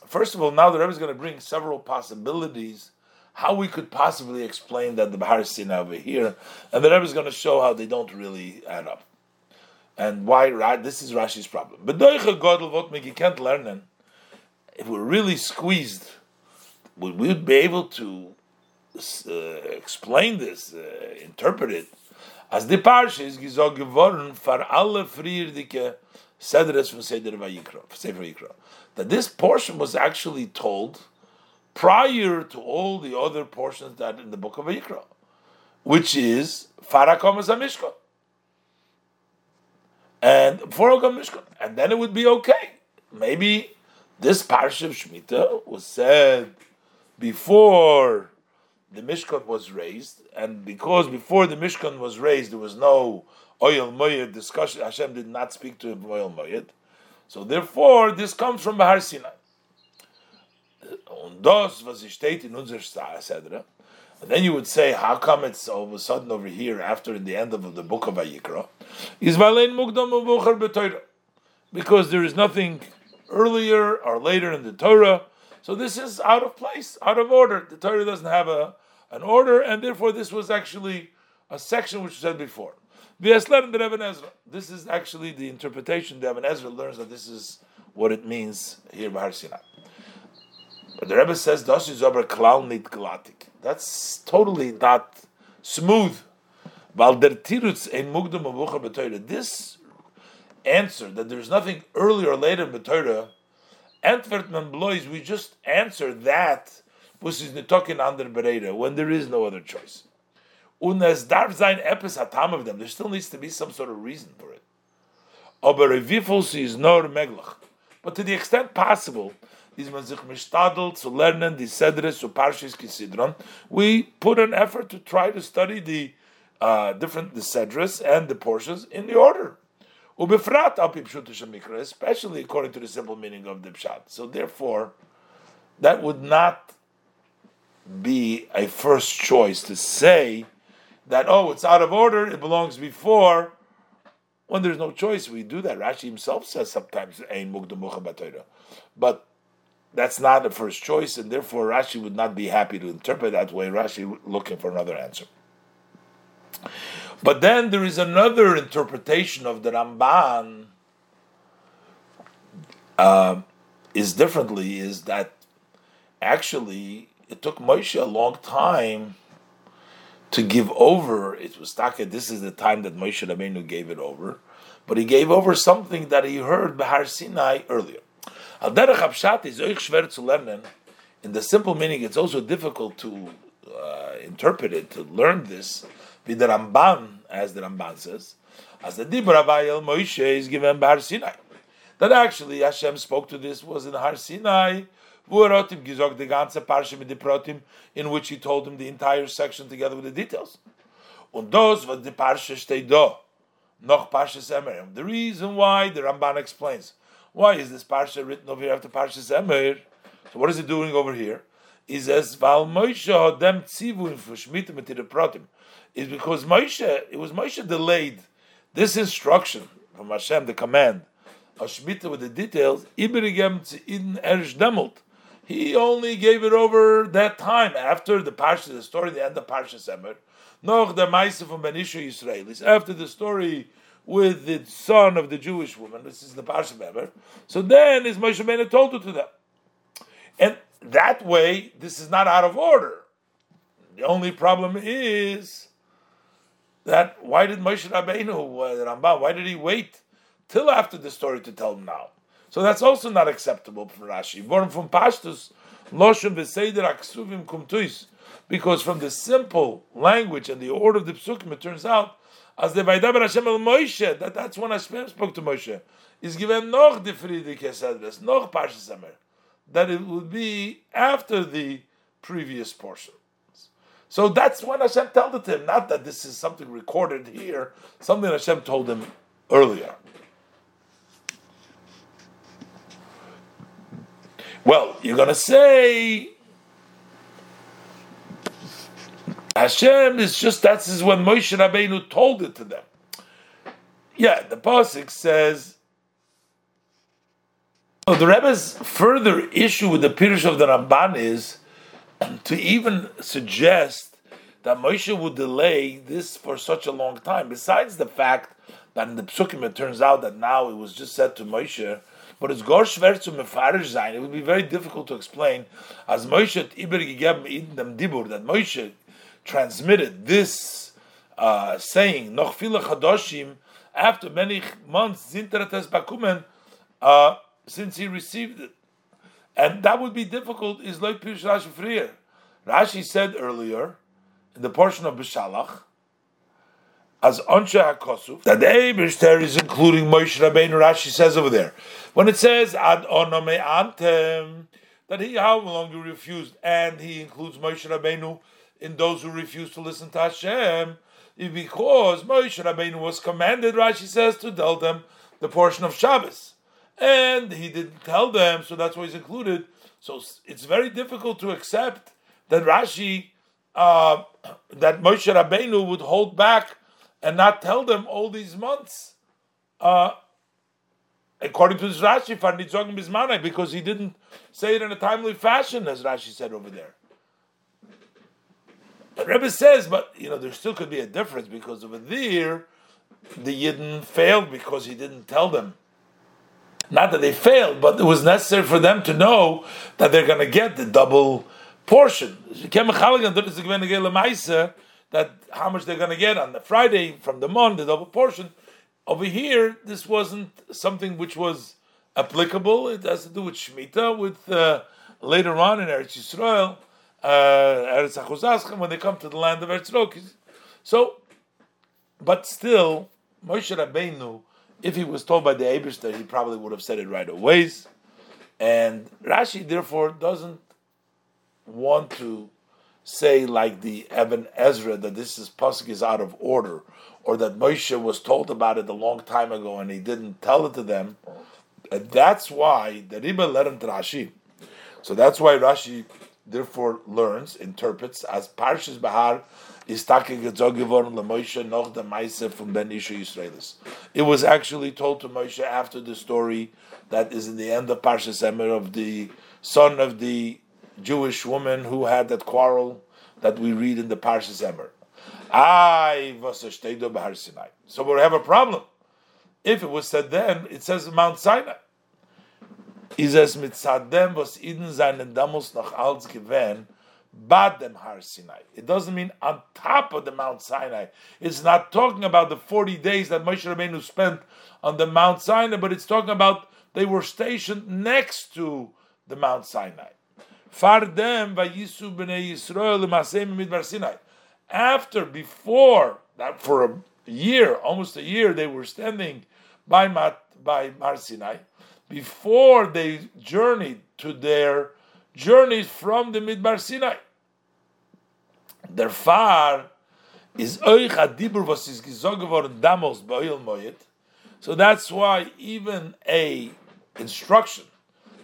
first of all, now the Rebbe is going to bring several possibilities how we could possibly explain that the Bahar Sinai over here, and the Rebbe is going to show how they don't really add up. And why this is Rashi's problem. If we're really squeezed, would we be able to uh, explain this, uh, interpret it? As the parsha is gesagt geworden for alle frierdike sedres von Sefer Vayikra, that this portion was actually told prior to all the other portions that in the book of Vayikra, which is Farakom Zamishka. And before Oka Mishkan, and then it would be okay. Maybe this parsha of Shemitah was said before the Mishkan was raised, and because before the Mishkan was raised, there was no Oyel Moyed discussion, Hashem did not speak to him Oyel Moyed. So therefore, this comes from Har Sinai. And then you would say, how come it's all of a sudden over here, after the end of the book of Vayikra? Because there is nothing earlier or later in the Torah. So this is out of place, out of order. The Torah doesn't have a, an order, and therefore this was actually a section which was said before. This is actually the interpretation. The Rebbe Ezra learns that this is what it means here by Har Sinai. But the Rebbe says, that's totally not smooth. This answer, that there's nothing earlier or later in the Torah, we just answer that when there is no other choice. There still needs to be some sort of reason for it. But to the extent possible, we put an effort to try to study the uh, different the sedras and the portions in the order. Especially according to the simple meaning of the Pshat. So therefore, that would not be a first choice to say that, oh, it's out of order, it belongs before. When there's no choice, we do that. Rashi himself says sometimes, Ein Mukdam Mucha B'Torah. But that's not the first choice, and therefore Rashi would not be happy to interpret that way. Rashi looking for another answer. But then there is another interpretation of the Ramban, uh, is differently, is that actually it took Moshe a long time to give over. It was taka, this is the time that Moshe Rabbeinu gave it over, but he gave over something that he heard B'Har Sinai earlier. In the simple meaning, it's also difficult to uh, interpret it, to learn this. With the Ramban, as the Ramban says, as the Dibra Vayel Moshe is given by Har Sinai. That actually Hashem spoke to this was in Har Sinai, in which he told him the entire section together with the details. And the reason why the Ramban explains. Why is this parsha written over here after Parshas Emor? So what is it doing over here? Is as Val Moshe Hodem Tzivu Infushmitim Etiraprotim. Is because Moshe, it was Moshe delayed this instruction from Hashem, the command of Shemitah with the details. Iberigem Tzidin Ersh Demult. He only gave it over that time after the parsha, the story, the end of Parshas Emor. Noch the Ma'aseh from Ben Isha Yisraelis, after the story with the son of the Jewish woman. This is the Parsha member. So then is Moshe Rabbeinu told it to them. And that way, this is not out of order. The only problem is that why did Moshe Rabbeinu, uh, Rambam, why did he wait till after the story to tell him now? So that's also not acceptable for Rashi. Born from Pashtus, Loshim V'Seder HaKsuvim Kumtuis. Because from the simple language and the order of the Psukim, it turns out as the Vaydaber Hashem El Moshe, that that's when Hashem spoke to Moshe, is given noch the Friedike Sedres, noch Parshas Emor, that it would be after the previous portion. So that's when Hashem told it to him, not that this is something recorded here, something Hashem told him earlier. Well, you're going to say Hashem is just, that's is when Moshe Rabbeinu told it to them. Yeah, the pasuk says, so the Rebbe's further issue with the Pirush of the Ramban is to even suggest that Moshe would delay this for such a long time. Besides the fact that in the Psukim it turns out that now it was just said to Moshe, but it's gor schwer zu mefarish sein. It would be very difficult to explain as Moshe ibergegeben in dem dibur, that Moshe transmitted this uh, saying, noch viele chadoshim, after many months, zinterates bakumen, uh, since he received it. And that would be difficult, is like Pirush Rashi frier. Rashi said earlier, in the portion of B'Shalach, as Anshe HaKosuf, that the Eibishter is including Moshe Rabbeinu, Rashi says over there. When it says, Ad onome antem, that he, how long you refused, and he includes Moshe Rabbeinu, in those who refuse to listen to Hashem, is because Moshe Rabbeinu was commanded, Rashi says, to tell them the portion of Shabbos. And he didn't tell them, so that's why he's included. So it's very difficult to accept that Rashi, uh, that Moshe Rabbeinu would hold back and not tell them all these months. Uh, according to Rashi, because he didn't say it in a timely fashion, as Rashi said over there. The Rebbe says, but you know, there still could be a difference, because over there, the Yidden failed because he didn't tell them. Not that they failed, but it was necessary for them to know that they're going to get the double portion. That how much they're going to get on the Friday from the month, the double portion. Over here, this wasn't something which was applicable. It has to do with Shemitah, with uh, later on in Eretz Yisrael, uh, Eretz Achuzaschem, when they come to the land of Eretz Yisrael. So, but still, Moshe Rabbeinu, if he was told by the Eibishter, he probably would have said it right away. And Rashi, therefore, doesn't want to say like the Eben Ezra that this is pasuk is out of order, or that Moshe was told about it a long time ago and he didn't tell it to them. And that's why the Rebbe led him to Rashi. So that's why Rashi therefore learns, interprets, as Parshas Bahar is taking a zogivon le Moshe noch the Maisa from Ben Isha Yisraelis. It was actually told to Moshe after the story that is in the end of Parshas Emor of the son of the Jewish woman who had that quarrel that we read in the Parshas Emor. I was a shteido b'Har Sinai. So we have a problem. If it was said then, it says Mount Sinai. He says mitzadem was iden seinen damos noch als gewen bad dem Har Sinai. It doesn't mean on top of the Mount Sinai. It's not talking about the forty days that Moshe Rabbeinu spent on the Mount Sinai, but it's talking about they were stationed next to the Mount Sinai. Fardem vayisu bnei Yisrael l'masem midbar Sinai. After, before that, for a year, almost a year, they were standing by Mat, by Har Sinai. Before they journeyed to their journeys from the Midbar Sinai, their far is oich adibur was is gizogavor damos ba'il moyet. So that's why even a instruction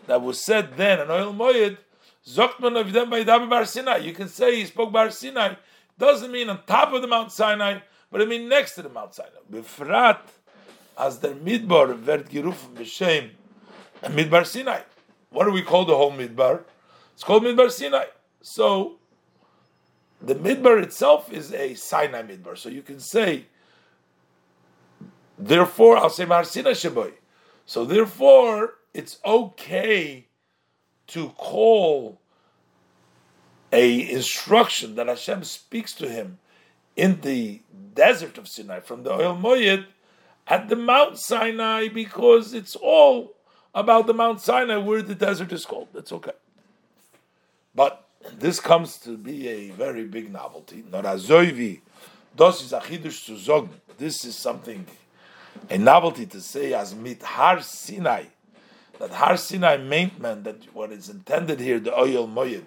that was said then an oil moyet zokman of them by dabi Har Sinai. You can say he spoke Har Sinai. Doesn't mean on top of the Mount Sinai, but it means next to the Mount Sinai. Befrat, as the Midbar, Vert Giruf B'Shem, Midbar Sinai. What do we call the whole Midbar? It's called Midbar Sinai. So, the Midbar itself is a Sinai Midbar. So you can say, therefore, I'll say Har Sinai Sheboy. So therefore, it's okay to call a instruction that Hashem speaks to him in the desert of Sinai from the Oil Moyed at the Mount Sinai, because it's all about the Mount Sinai where the desert is called. That's okay. But this comes to be a very big novelty. This is something, a novelty to say as mit Har Sinai, that Har Sinai meant that what is intended here, the Oil Moyed,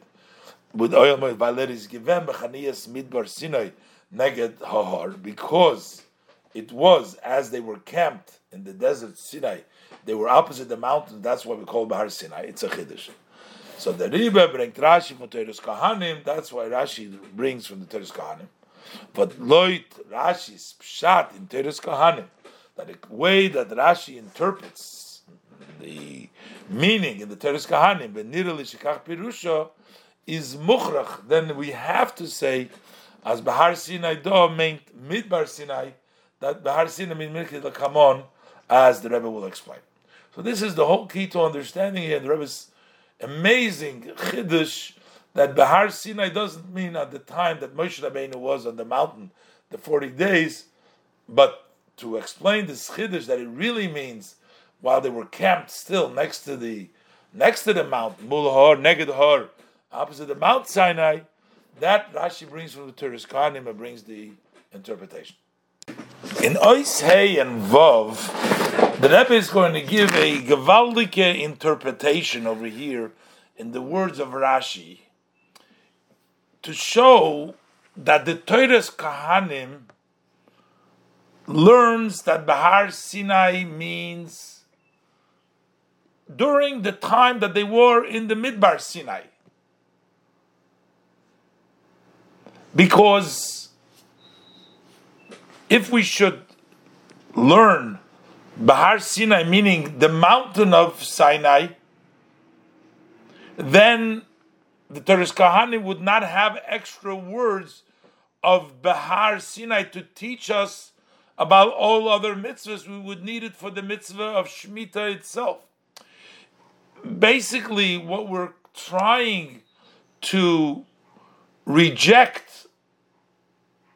with oil moed valeris given b'chanias midbar Sinai neged hahar, because it was as they were camped in the desert Sinai, they were opposite the mountain. That's why we call Har Sinai. It's a chiddush. So the Rebbe brings Rashi from Teres Kahanim. That's why Rashi brings from the Teres Kahanim. But loit Rashi's pshat in Teres Kahanim, that the way that Rashi interprets the meaning in the Teres Kahanim benirli shikach pirusha is mukhrach, then we have to say, as Har Sinai do meant Midbar Sinai, that Har Sinai means Milchid Lakamon, as the Rebbe will explain. So this is the whole key to understanding here, the Rebbe's amazing chiddush, that Har Sinai doesn't mean at the time that Moshe Rabbeinu was on the mountain, the forty days, but to explain this chiddush, that it really means, while they were camped still next to the, next to the mountain, Mul Hor, Neged Hor, opposite the Mount Sinai, that Rashi brings from the Teres Kahanim and brings the interpretation. In Ois Hey and Vav, the Rebbe is going to give a Gevaldike interpretation over here in the words of Rashi. to show that the Torah's Kahanim learns that Bahar Sinai means during the time that they were in the Midbar Sinai. Because if we should learn Bahar Sinai, meaning the mountain of Sinai, then the Torah's Kahanim would not have extra words of Bahar Sinai to teach us about all other mitzvahs. We would need it for the mitzvah of Shemitah itself. Basically, what we're trying to reject,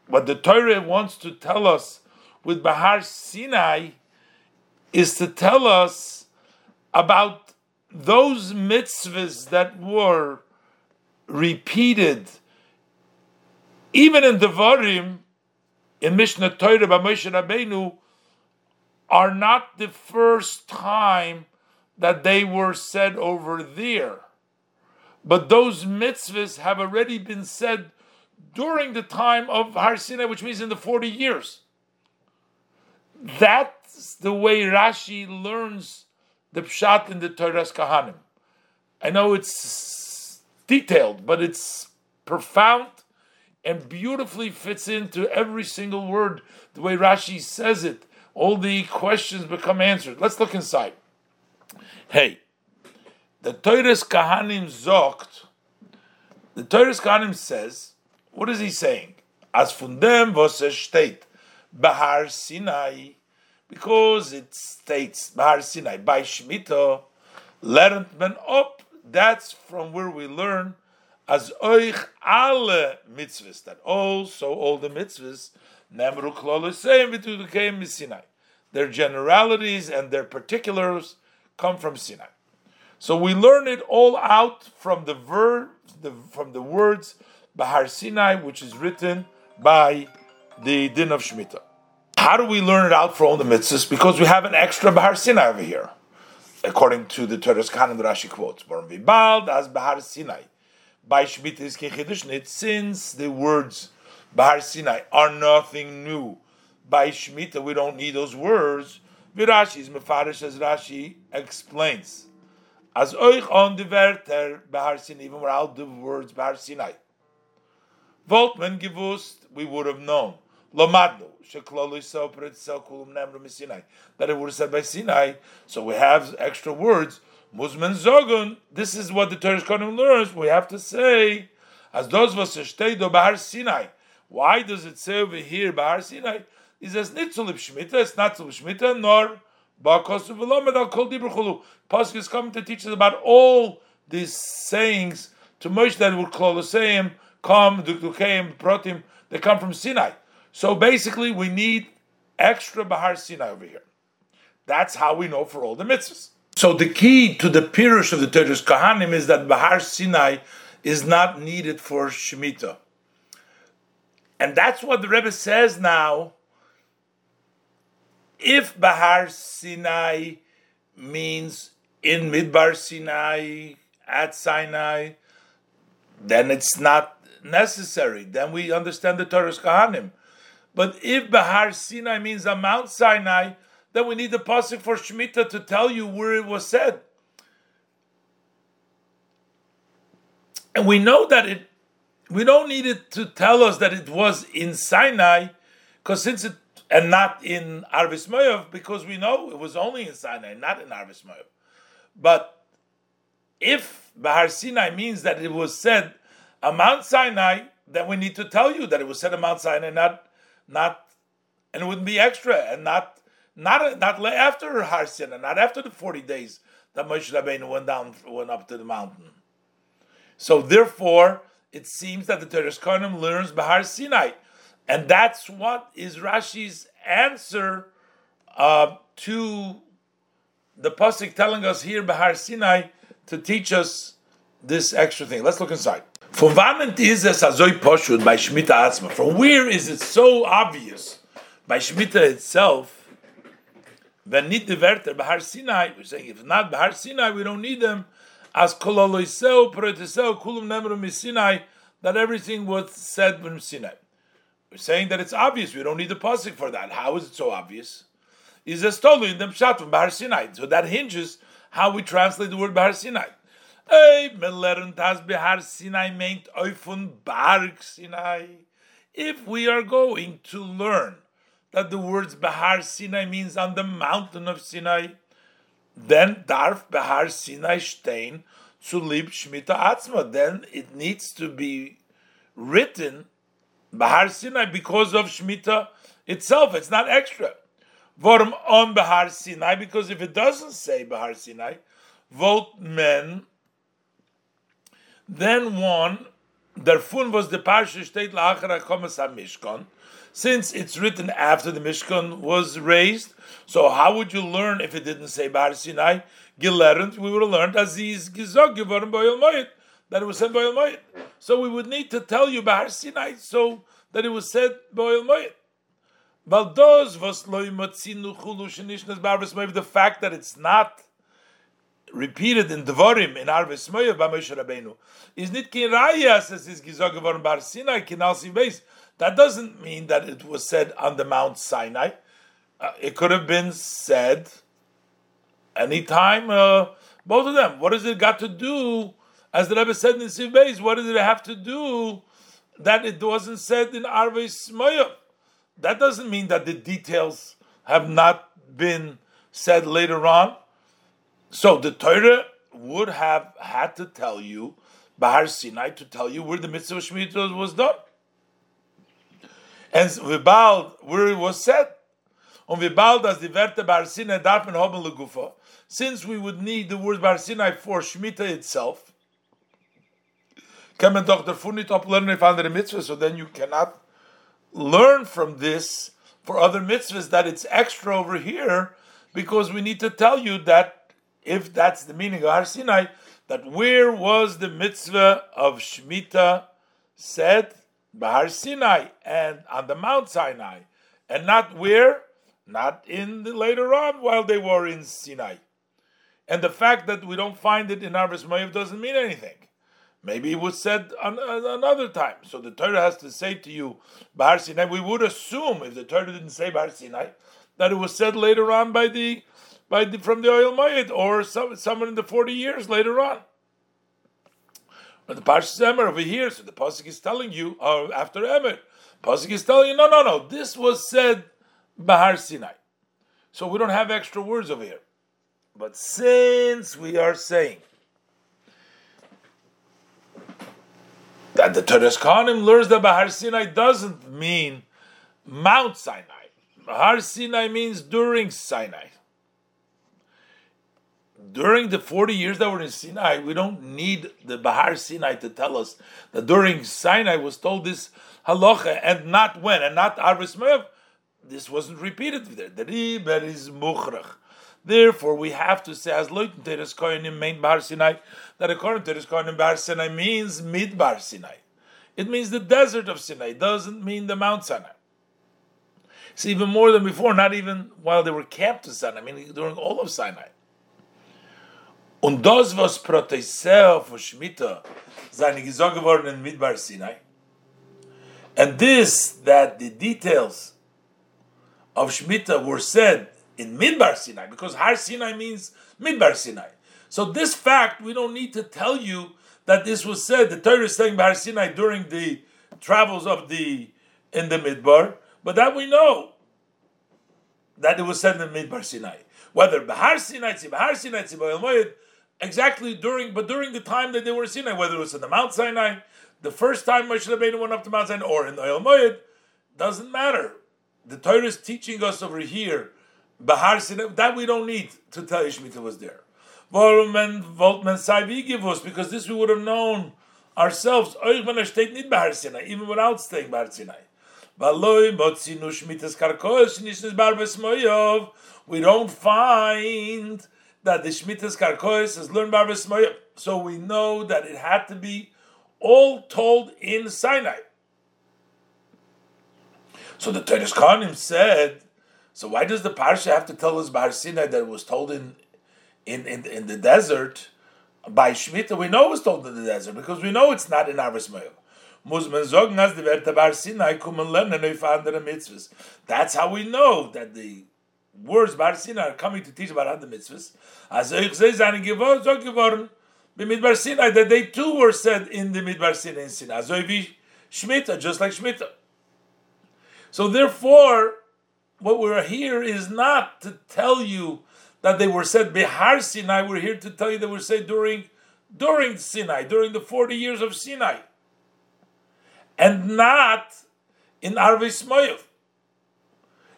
what the Torah wants to tell us with Bahar Sinai, is to tell us about those mitzvahs that were repeated even in Devarim, in Mishnah Torah by Moshe Rabbeinu, are not the first time that they were said over there. But those mitzvahs have already been said during the time of Har Sinai, which means in the forty years. That's the way Rashi learns the Pshat in the Torah's Kahanim. I know it's detailed, but it's profound and beautifully fits into every single word, the way Rashi says it. All the questions become answered. Let's look inside. Hey, the Torah's Kahanim zogt, the Torah's Kahanim says, what is he saying? As von dem, was es steht, Bahar Sinai, because it states, Bahar Sinai, by Shemitah, lernt men up, that's from where we learn, as euch alle mitzvahs, that also all the mitzvahs, nemru klol same v'tudukeim is Sinai. Their generalities and their particulars come from Sinai. So we learn it all out from the ver- the, from the words Bahar Sinai, which is written by the Din of Shemitah. How do we learn it out for all the mitzvahs? Because we have an extra Bahar Sinai over here, according to the Torah's Kahanim Rashi quotes. Born v'bald as Bahar Sinai. By Shemitah is kein chidush nit, since the words Bahar Sinai are nothing new. By Shemitah we don't need those words. V'Rashi is mefarish, as Rashi explains. As euch on the verter Bahar Sinai, even without the words Bahar Sinai. Voltman gewusst, we would have known. Lomadnu, sheklolu yisop retzal kulum nemru misinai. That it was said by Sinai, so we have extra words. Muzman zogun, this is what the Torah's Kahanim learns, we have to say, as dos was shteido Bahar Sinai. Why does it say over here Bahar Sinai? It says, nitzulib Shemitah, it's not tzulib Shemitah, nor ba'kosu v'lomed al kol dibur chulu. Pasuk is coming to teach us about all these sayings, to Moshe that were kloloseim, Kam, Dukdukeim, Protim, they come from Sinai. So basically, we need extra Bahar Sinai over here. That's how we know for all the mitzvahs. So the key to the pirush of the Torah's Kahanim is that Bahar Sinai is not needed for Shemitah. And that's what the Rebbe says now. If Bahar Sinai means in Midbar Sinai, at Sinai, then it's not necessary. Then we understand the Torah's Kahanim. But if Bahar Sinai means on Mount Sinai, then we need the pasuk for Shemitah to tell you where it was said. And we know that it, we don't need it to tell us that it was in Sinai, because since it, and not in Arvis Moav, because we know it was only in Sinai, not in Arvis Moav. But if Bahar Sinai means that it was said on Mount Sinai, then we need to tell you that it was said on Mount Sinai, not, not, and it wouldn't be extra, and not, Not not after Har Sinai, not after the forty days that Moshe Rabbeinu went down, went up to the mountain. So therefore, it seems that the Torah's Kahanim learns Bahar Sinai, and that's what is Rashi's answer uh, to the pasuk telling us here Bahar Sinai to teach us this extra thing. Let's look inside. From where is it so obvious by Shemitah itself? When need the verter Bahar Sinai, we're saying if not Bahar Sinai, we don't need them. As kololoiseu, protiseu, kulum nemru misinai, that everything was said from Sinai. We're saying that it's obvious. We don't need a pasuk for that. How is it so obvious? Is as totally in the pshat from Har Sinai. So that hinges how we translate the word Har Sinai. If we are going to learn that the words Har Sinai means on the mountain of Sinai, then darf Har Sinai stein zu lib shmita atzma. Then it needs to be written Har Sinai because of shmita itself. It's not extra. Vorm on Har Sinai, because if it doesn't say Har Sinai, vote men. Then one, der fun was the parsha steht la'achar ha'komas ha'mishkan. Since it's written after the Mishkan was raised, so how would you learn if it didn't say Har Sinai? Gelernt, we would have learned Aziz Gizog Gevorn Boyal Moed, that it was said Boyal Moed. So we would need to tell you Har Sinai so that it was said Boyal Moed. Baldos was loy matzinu chulu shenishnas b'Arves Moed. The fact that it's not repeated in Dvorim in Arves Moed by Moshe Rabbeinu is nitkin raya says Aziz Gizog Gevorn Har Sinai kinal siveis. That doesn't mean that it was said on the Mount Sinai. Uh, it could have been said anytime, uh, both of them. What has it got to do, as the Rebbe said in Siv Beis, what does it have to do that it wasn't said in Arves Moed? That doesn't mean that the details have not been said later on. So the Torah would have had to tell you, Har Sinai, to tell you where the mitzvah of Shemitah was done. And vibald, where it was said, on vibald as the verte Har Sinai darfen hoben legufa. Since we would need the word Har Sinai for Shemitah itself, kemen doch derfun nit oplearnen von andere mitzvah. So then you cannot learn from this for other mitzvahs that it's extra over here, because we need to tell you that if that's the meaning of Har Sinai, that where was the mitzvah of Shemitah said? Har Sinai, and on the Mount Sinai, and not where? Not in the, later on while they were in Sinai. And the fact that we don't find it in Arves Moed doesn't mean anything. Maybe it was said on, on, another time. So the Torah has to say to you, Har Sinai. We would assume, if the Torah didn't say Har Sinai, that it was said later on by the, by the from the Oyel Moed, or some, someone in the forty years later on. But the Parsha Emer over here, so the pasuk is telling you, or uh, after Emer, pasuk is telling you, no, no, no, this was said Har Sinai. So we don't have extra words over here. But since we are saying that the Teres Kohanim learns that Har Sinai doesn't mean Mount Sinai. Har Sinai means during Sinai. During the forty years that were in Sinai, we don't need the Har Sinai to tell us that during Sinai was told this halacha, and not when, and not Arves Moed. This wasn't repeated there. The Riber is mukhrach. Therefore, we have to say, as Loiten Teres Kohanim meant Har Sinai, that according to Teres Kohanim, Har Sinai means Midbar Sinai. It means the desert of Sinai. It doesn't mean the Mount Sinai. It's even more than before, not even while they were camped in Sinai, I mean during all of Sinai. Und das was Proteseo for Shemitah, seine gesagt worden in Midbar Sinai. And this, that the details of Shemitah were said in Midbar Sinai, because Har Sinai means Midbar Sinai. So this fact, we don't need to tell you that this was said. The Torah is saying Har Sinai during the travels of the in the Midbar, but that we know that it was said in Midbar Sinai. Whether Har Sinai, Har Sinai, Oyel Moed. Exactly during, but during the time that they were in Sinai, whether it was in the Mount Sinai, the first time Moshe Rabbeinu went up to Mount Sinai, or in Oyel Moed, doesn't matter. The Torah is teaching us over here, Har Sinai, that we don't need to tell you Shemitah was there. Because this we would have known ourselves, even without staying Har Sinai. We don't find that the Shmitas Karkois is learned by Arves Moed. So we know that it had to be all told in Sinai. So the Teres Kohanim said, so why does the Parsha have to tell us Har Sinai that it was told in, in, in, in the desert by Shemitah? We know it was told in the desert because we know it's not in Arves Moed. That's how we know that the words Bar Sinai are coming to teach about the mitzvahs. B'midbar Sinai, that they too were said in the Midbar Sinai in Sinai. Zoivi Shemitah, just like Shemitah. So therefore, what we're here is not to tell you that they were said Behar Sinai. We're here to tell you that we're said during, during Sinai, during the forty years of Sinai. And not in Arvei Smoyev.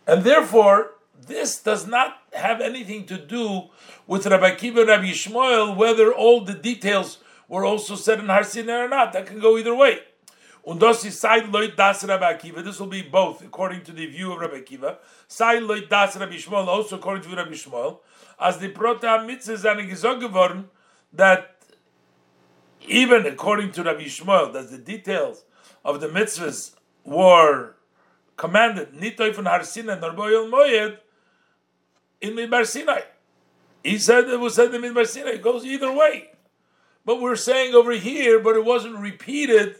And therefore, this does not have anything to do with Rabbi Akiva and Rabbi Yishmael, whether all the details were also said in Har Sinai or not. That can go either way. This will be both, according to the view of Rabbi Akiva, also according to Rabbi Yishmael, as the Prota Mitzvah, that even according to Rabbi Yishmael, that the details of the mitzvahs were commanded nitoy from Har Sinai nor boyol moyed in Midbar Sinai. He said it was said in Midbar Sinai. It goes either way, but we're saying over here, but it wasn't repeated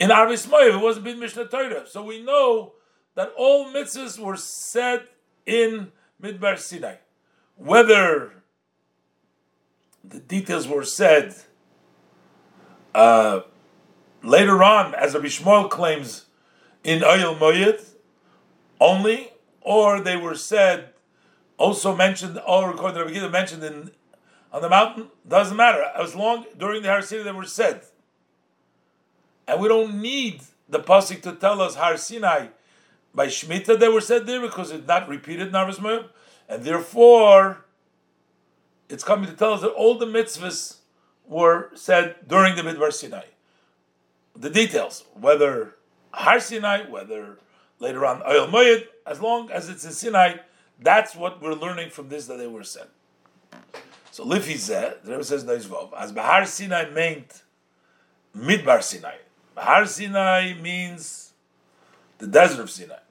in Arvei Smoyev. It wasn't in Mishnah Torah. So we know that all mitzvahs were said in Midbar Sinai, whether the details were said Uh, later on, as Rabbi Shmuel claims, in Oyel Moyed only, or they were said, also mentioned, or according to Rabbi Gita, mentioned in on the mountain, doesn't matter. As long during the Har Sinai they were said, and we don't need the pasuk to tell us Har Sinai by Shemitah they were said there because it's not repeated in Arvei Smoyev, and therefore it's coming to tell us that all the mitzvahs were said during the Midbar Sinai. The details, whether Har Sinai, whether later on Oyel Moyed, as long as it's in Sinai, that's what we're learning from this, that they were said. So Lifi Zeh, the Rebbe says Noizvov, as Bahar Sinai meant Midbar Sinai. Bahar Sinai means the desert of Sinai.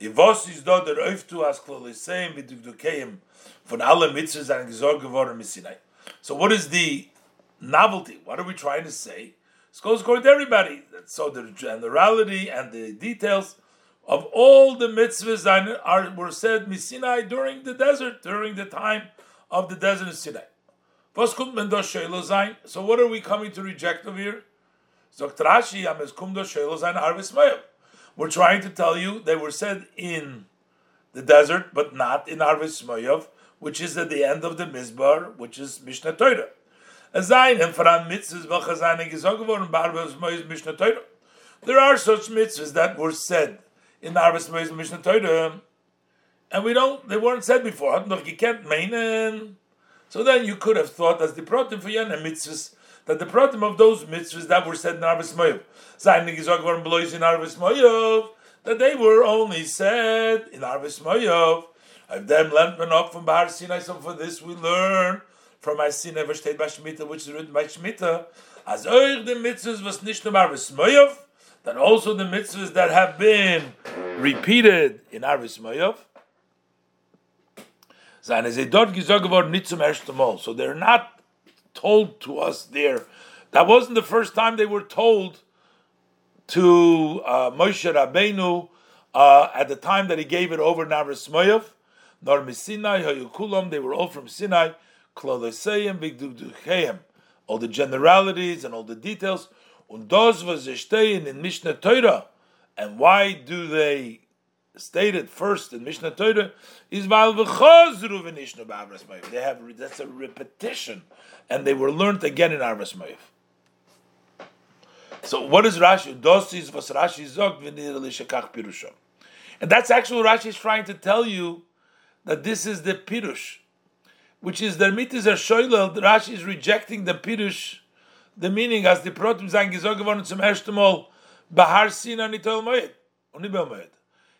Ivos is do der Oiftu as Kloliseim v'dukdukeim von alle mitzvahs an gezorg geworden mit Sinai. So what is the novelty? What are we trying to say? This goes according to everybody. So the generality and the details of all the mitzvahs are, were said misinai during the desert, during the time of the desert of Sinai. So what are we coming to reject over here? We're trying to tell you they were said in the desert, but not in Arvei Smoyev, which is at the end of the Mizbar, which is Mishnah Torah. There are such mitzvahs that were said in Arvei Smoyev Mishnah Torah, and we don't; they weren't said before. You can't meinen. So then you could have thought as the protim for Yana mitzvahs that the protim of those mitzvahs that were said in Arvei Smoyev that they were only said in Arvei Smoyev. I've then learned enough from Bahar Sinai. So for this we learn from my Sinai Vashtet by Shemitah, which is written by Shemitah, as oich the mitzvahs was nicht nur Arvei Smoyev, that also the mitzvahs that have been repeated in Arvei Smoyev, so they're not told to us there. That wasn't the first time they were told to uh, Moshe Rabbeinu uh, at the time that he gave it over in Arvei Smoyev. Nor misinai hayukulam, they were all from Sinai. All the generalities and all the details. In Mishnah Torah, and why do they state it first in Mishnah Torah? Is they have that's a repetition, and they were learned again in Arvei Smoyev. So what is Rashi? And that's actually Rashi is trying to tell you that this is the pirush, which is the mitzvahs are shoylel. Rashi is rejecting the pirush, the meaning as the protim zayin gezorg worden zum ersten Mal Bahar Sinai nit oyel moed unibel moed.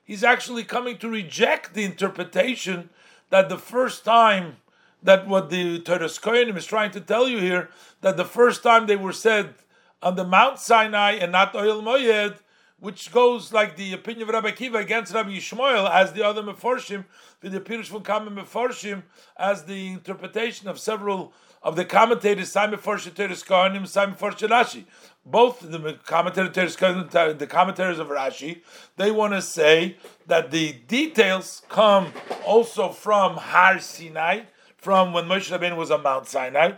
He's actually coming to reject the interpretation that the first time that what the Torah's Kohenim is trying to tell you here, that the first time they were said on the Mount Sinai and not oyel moed, which goes like the opinion of Rabbi Akiva against Rabbi Yishmael as the other Mefarshim, with the Pirush from Kama Mefarshim as the interpretation of several of the commentators, Sai Mefarshim Teres Kohanim, Sai Mefarshim Rashi. Both the commentators, the commentators of Rashi, they want to say that the details come also from Har Sinai, from when Moshe Rabbeinu was on Mount Sinai,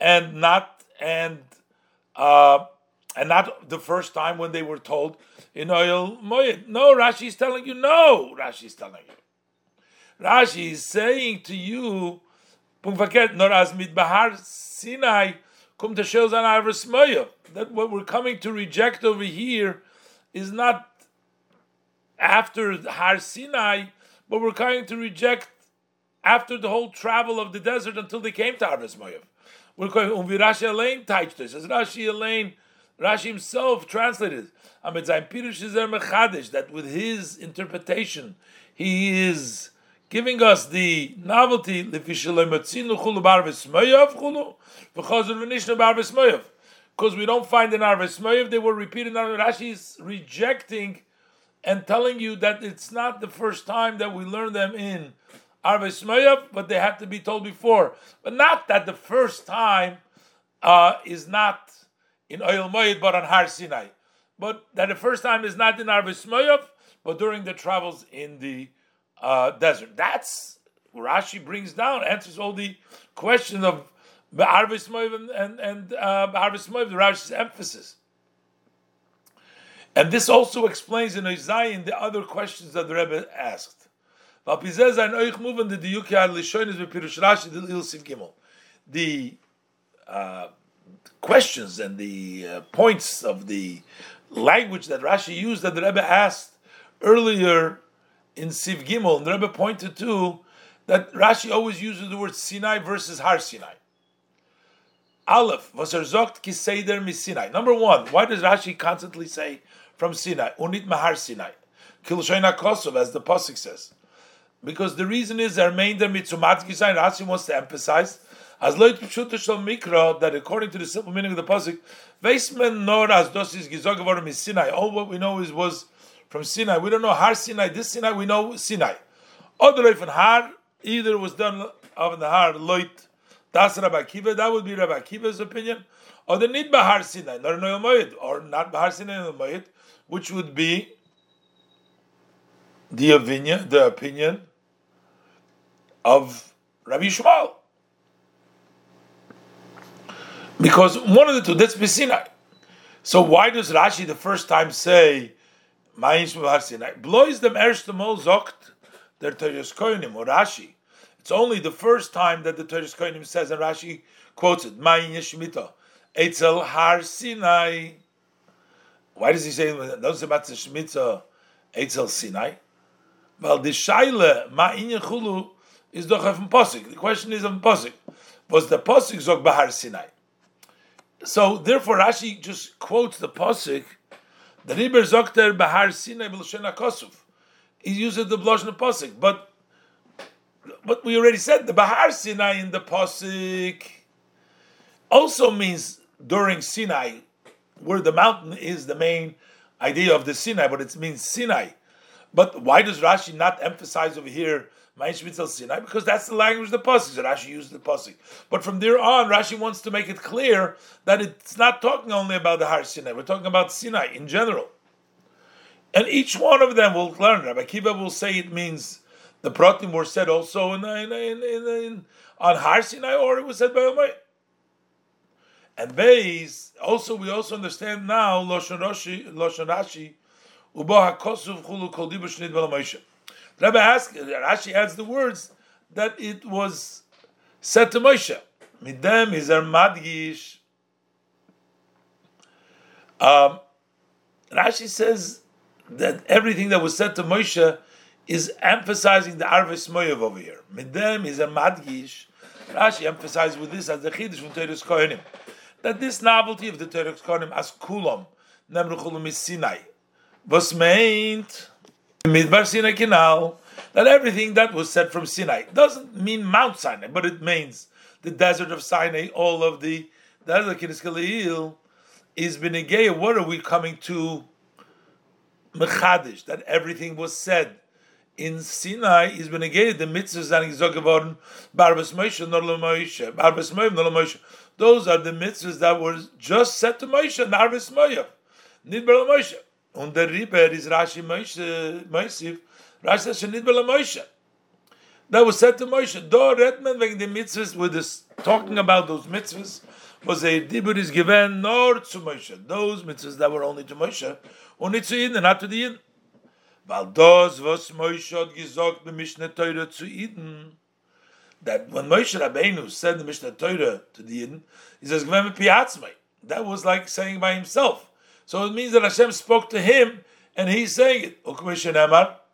and not and. Uh, And not the first time when they were told in Oyel Moed. No, Rashi is telling you. No, Rashi is telling you. Rashi is saying to you, that what we're coming to reject over here is not after Har Sinai, but we're coming to reject after the whole travel of the desert until they came to Aras Moed. We're going. Rashi Elaine touched this. As Rashi Elaine. Rashi himself translated that with his interpretation, he is giving us the novelty. Because we don't find in Arves Moyev, they were repeated. Rashi is rejecting and telling you that it's not the first time that we learn them in Arves Moyev, but they had to be told before. But not that the first time uh, is not in Oyel Moed, but on Har Sinai. But that the first time is not in Arvis Moyev, but during the travels in the uh, desert. That's Rashi brings down, answers all the questions of Arvis Moyev and, and uh, Arvis Moyev, the Rashi's emphasis. And this also explains in Ozayin the other questions that the Rebbe asked. The uh, questions and the uh, points of the language that Rashi used that the Rebbe asked earlier in Siv Gimel, and the Rebbe pointed to that Rashi always uses the word Sinai versus Har Sinai. Aleph, was er zogt ki seder mi Sinai. Number one, why does Rashi constantly say from Sinai? Unit mahar Sinai. Kilshoina Kosov, as the Pasuk says. Because the reason is, Ermeinder mitzumat gisayin, Rashi wants to emphasize as loyt pshuta shel mikra, that according to the simple meaning of the pasuk, veismen nor as dosis gizog avarim is Sinai. All what we know is was from Sinai. We don't know Har Sinai. This Sinai we know Sinai. Other from Har, either was done of the Har loyt das Rabbi Akiva. That would be Rabbi Akiva's opinion. Or the nid bahar Sinai nor noyel moed, or not bahar Sinai noyel moed, which would be the opinion, the opinion of Rabbi Yishmael. Because one of the two, that's Sinai. So why does Rashi the first time say, Ma'is Har Sinai? Blois dem erstmal zogt der Teres Kohanim, or Rashi. It's only the first time that the Teres Kohanim says, and Rashi quotes it, Ma'in Yeshmita, Eitzel Har Sinai. Why does he say, those about the Shemitah, Eitzel Sinai? Well, the Shaila, Ma'in Yechulu, is doch from Pasik. The question is on Pasik. Was the Pasik zog Bahar Sinai? So therefore, Rashi just quotes the pasuk. The Riber Zokter Bahar Sinai B'Lashon HaKosuf. He uses the B'Lashon pasuk, but but we already said the Bahar Sinai in the pasuk also means during Sinai, where the mountain is the main idea of the Sinai, but it means Sinai. But why does Rashi not emphasize over here Ma'ish Mitzal Sinai? Because that's the language of the pasuk. So Rashi used the pasuk. But from there on, Rashi wants to make it clear that it's not talking only about the Har Sinai. We're talking about Sinai in general. And each one of them will learn. Rabbi Akiva will say it means the pratim were said also in, in, in, in, in, on Har Sinai, or it was said by Omay. And Beis, also we also understand now Lashon Rashi, Lashon Rashi, the Rabbi asks, Rashi adds the words that it was said to Moshe. Midem is our madgish. Um, Rashi says that everything that was said to Moshe is emphasizing the Arves Moyev over here. Midem is our madgish. Rashi emphasized with this as the Chiddush from Teres Kohanim, that this novelty of the Teres Kohanim as kulam nemruchulum is Sinai. Was meant Midbar Sinai Canal, that everything that was said from Sinai doesn't mean Mount Sinai, but it means the desert of Sinai, all of the desert of Kinis Kalil is Benegei. What are we coming to mechadish, that everything was said in Sinai is been negated. The mitzvahs that is geworden barbas Moshe nor leMoshe, barbas Moav nor leMoshe. Those are the mitzvahs that were just said to Moshe, barbas Moav, nid bar leMoshe. And the riber is Rashi Moshe, Moshe, Rashi says nid bar leMoshe. That was said to Moshe. Do Redman wegen the mitzvahs with this talking about those mitzvahs was a dibur is given nor to Moshe. Those mitzvahs that were only to Moshe, only to Eden, not to the Eden. Weil das, was Moshe hat gesagt, the Mishnah Torah zu Eden, that when Moshe Rabbeinu said the Mishnah Torah to the Eden, he says, that was like saying by himself. So it means that Hashem spoke to him, and he's saying it. That Moshe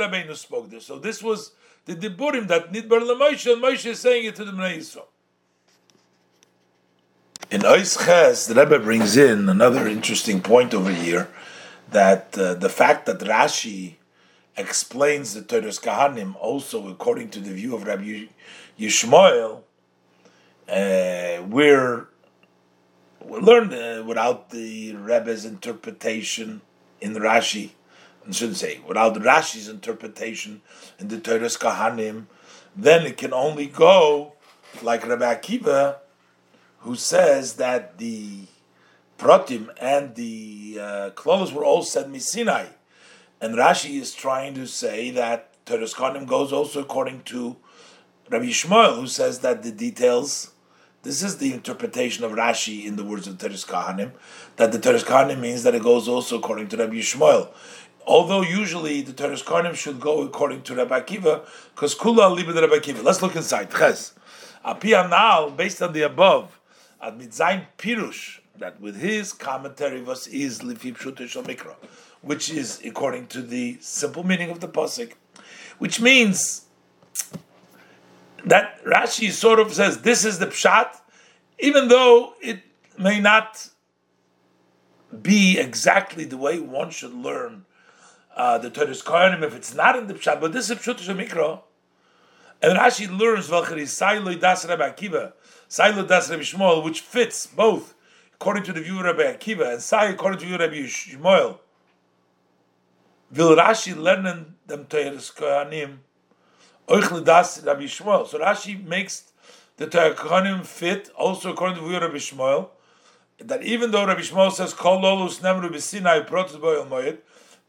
Rabbeinu spoke this. So this was the Diburim that Nidbar LaMoshe, and Moshe is saying it to the Bnei Yisrael. In Ois Ches, the Rebbe brings in another interesting point over here, that uh, the fact that Rashi explains the Torah's Kahanim also according to the view of Rabbi Yishmael, uh, we're, we learned uh, without the Rebbe's interpretation in Rashi, I shouldn't say, without Rashi's interpretation in the Torah's Kahanim, then it can only go like Rabbi Akiva, who says that the Pratim and the uh, Klolos were all said Misinai. And Rashi is trying to say that Torah's Kahanim goes also according to Rabbi Yishmael, who says that the details, this is the interpretation of Rashi in the words of Torah's Kahanim, that the Torah's Kahanim means that it goes also according to Rabbi Yishmael. Although usually the Torah's Kahanim should go according to Rabbi Akiva, because Kula Libid Rabbi Akiva. Let's look inside. Ches. Apia Nal, based on the above, Ad mitzayin pirush, that with his commentary was is lefi pshuto shel mikra, which is according to the simple meaning of the pasuk, which means that Rashi sort of says this is the pshat, even though it may not be exactly the way one should learn uh, the Torah's Kahanim if it's not in the pshat, but this is pshuto shel mikra, and Rashi learns v'alcheri sayloi das Rabbi Akiva. Sailo das Rabbi Shmuel, which fits both according to the view of Rabbi Akiva and Sai according to the view of Rabbi Shmuel. Vil Rashi lernen dem Torah's Kohanim oichle das Rabbi Shmuel. So Rashi makes the Torah's Kohanim fit also according to the view of Rabbi Shmuel, that even though Rabbi Shmuel says Kol lolus nemru b'Sinai protos bo'el moed,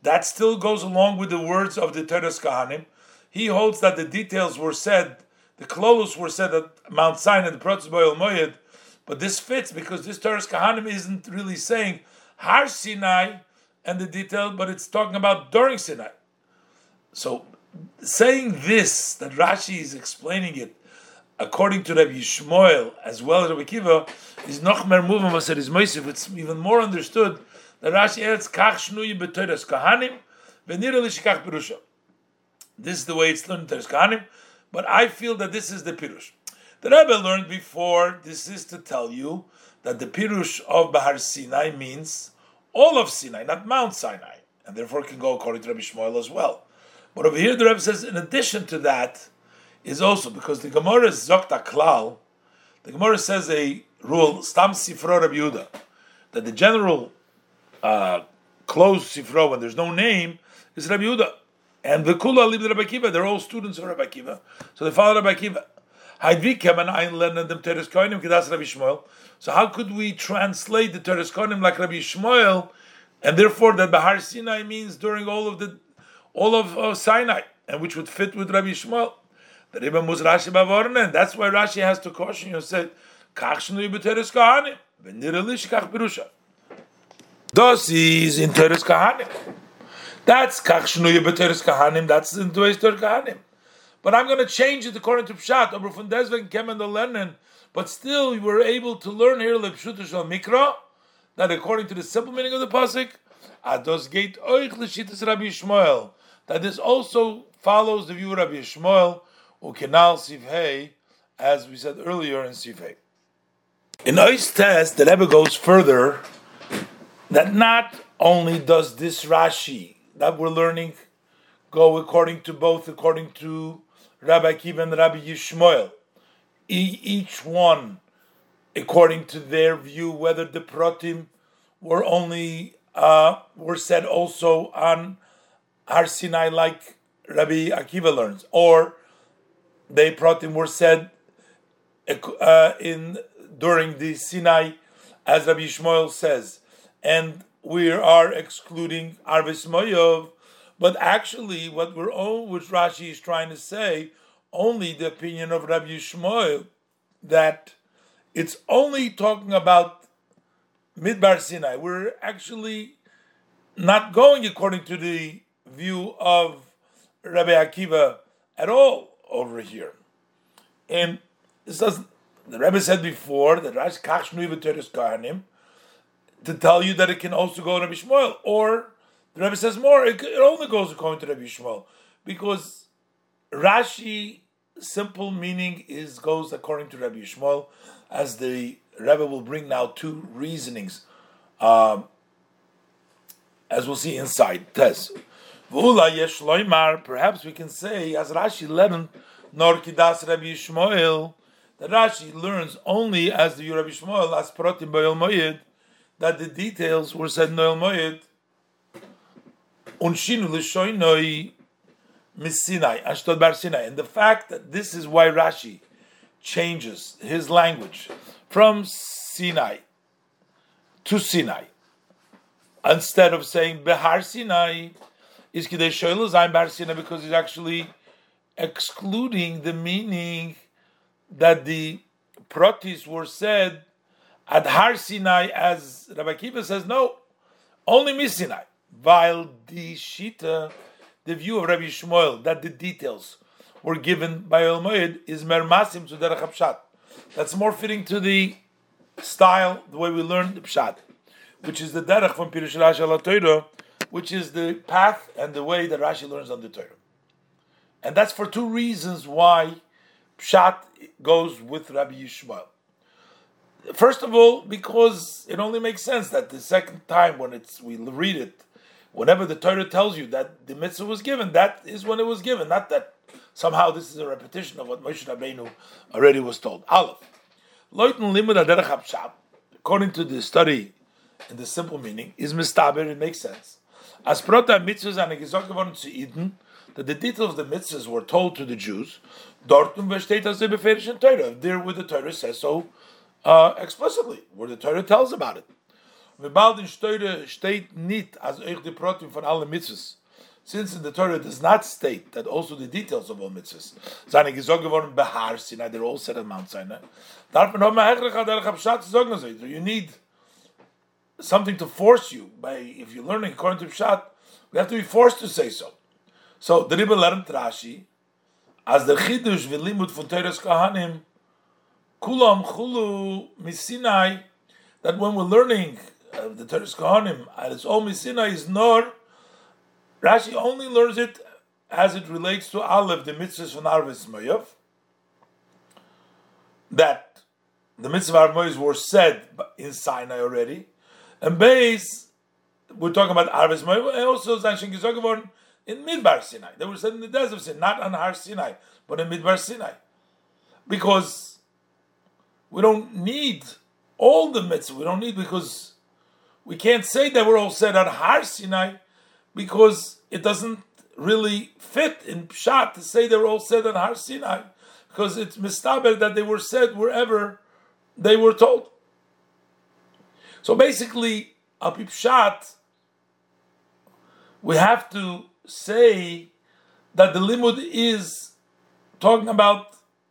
that still goes along with the words of the Torah's Kohanim. He holds that the details were said. The Klolos were said at Mount Sinai, the Protos Bo'el Moed, but this fits because this Torah's Kahanim isn't really saying Har Sinai and the detail, but it's talking about during Sinai. So saying this, that Rashi is explaining it according to Rabbi Yishmael as well as Rabbi Akiva, is noch mer muvan vaser is moisif. It's even more understood that Rashi adds Kach Shnuyi b'Torah's Kahanim v'nira l'shikach pirusha. This is the way it's learned in Torah's Kahanim. But I feel that this is the Pirush. The Rebbe learned before, this is to tell you that the Pirush of Bahar Sinai means all of Sinai, not Mount Sinai, and therefore can go according to Rabbi Shmuel as well. But over here the Rebbe says, in addition to that, is also, because the Gemara is Zokta Klal, the Gemara says a rule, Stam Sifro Rabbi Yehuda, that the general uh, closed Sifro, when there's no name, is Rabbi Yehuda. And the Kula Libid Rabbi Akiva, they're all students of Rabbi Akiva. So they follow Rabbi Akiva. So how could we translate the Torah's Kahanim like Rabbi Yishmael, and therefore that Bahar Sinai means during all of the all of, of Sinai, and which would fit with Rabbi Yishmael? The Rebbe Muz Rashi Bavornen. That's why Rashi has to caution you and said, Kach Shnui b'Torah's Kahanim, v'nira l'shikach pirusha. Das is in Torah's Kahanim. That's Kach Shnuye b'Torah's Kahanim. That's the way Torah's Kahanim. But I'm going to change it according to Pshat. Over from Desveg Kem and the Lenin. But still, we were able to learn here Lepshuto Shel Mikra that according to the simple meaning of the pasuk, Ados Geit Oich L'Shitas Rabbi Yishmael, that this also follows the view of Rabbi Yishmael Ukenal Sivhei, as we said earlier in Sivhei. In Ois Tes, the Rebbe goes further that not only does this Rashi that we're learning go according to both, according to Rabbi Akiva and Rabbi Yishmael. E- each one according to their view, whether the Pratim were only uh, were said also on Har Sinai, like Rabbi Akiva learns, or they pratim were said uh, in during the Sinai, as Rabbi Shmuel says, and we are excluding Arvis Moyov. But actually, what we're all, which Rashi is trying to say, only the opinion of Rabbi Shmuel, that it's only talking about Midbar Sinai. We're actually not going according to the view of Rabbi Akiva at all over here. And this doesn't, the Rebbe said before that Rashi Kach Shnui V'Teres Kohanim, to tell you that it can also go to Rabbi Shmuel, or the Rebbe says more, it only goes according to Rabbi Shmuel, because Rashi simple meaning is goes according to Rabbi Shmuel, as the Rebbe will bring now two reasonings, um, as we'll see inside. Tes. V'ula yesh loymar, perhaps we can say, as Rashi learned, nor kidas Rabbi Shmuel, that Rashi learns only as the Rabbi Shmuel, as protim b'yol moyed, that the details were said noel moyed, unshinu l'shoynoi Missinai, Ashtod Bar Sinai. And the fact that this is why Rashi changes his language from Sinai to Sinai, instead of saying Behar Sinai, is Kidei Shoylo Zayin Behar Sinai, because he's actually excluding the meaning that the Protis were said at Har Sinai, as Rabbi Akiva says, no, only Missinai. While the Shita, the view of Rabbi Shmuel, that the details were given by El Moed, is mermasim to derech Pshat. That's more fitting to the style, the way we learn the Pshat, which is the derech from Pirush Rashi al Torah, which is the path and the way that Rashi learns on the Torah. And that's for two reasons why Pshat goes with Rabbi Shmuel. First of all, because it only makes sense that the second time when it's we read it, whenever the Torah tells you that the mitzvah was given, that is when it was given. Not that somehow this is a repetition of what Moshe Rabbeinu already was told. Aleph. According to the study in the simple meaning, is mistaber, it makes sense. As prota mitzvahs and gezok geworden zu Eden, that the details of the mitzvahs were told to the Jews, dortum v'shteit as beferish in Torah. There where the Torah says so uh, explicitly, where the Torah tells about it. Since in the Torah does not state that also the details of all mitzvahs, they're all said at Mount Sinai. You need something to force you. By if you're learning according to Pshat, we have to be forced to say so. So the Rebbe learned Rashi as the Chidush v'limud from Teres Kohanim kulam chulu misinai, that when we're learning Uh, the Teres Kohanim at its own Misina is nor Rashi only learns it as it relates to Aleph, the mitzvahs from Arvis Moyev, that the mitzvah of Moyev were said in Sinai already, and Beis we're talking about Arvis Moyev, and also Zanshin Gizogavon in Midbar Sinai. They were said in the desert of Sinai, not on Har Sinai, but in Midbar Sinai, because we don't need all the mitzvahs. We don't need because. We can't say that we're all said on Har Sinai, because it doesn't really fit in Pshat to say they were all said on Har Sinai, because it's mistaber that they were said wherever they were told. So basically, up in Pshat, we have to say that the limud is talking about,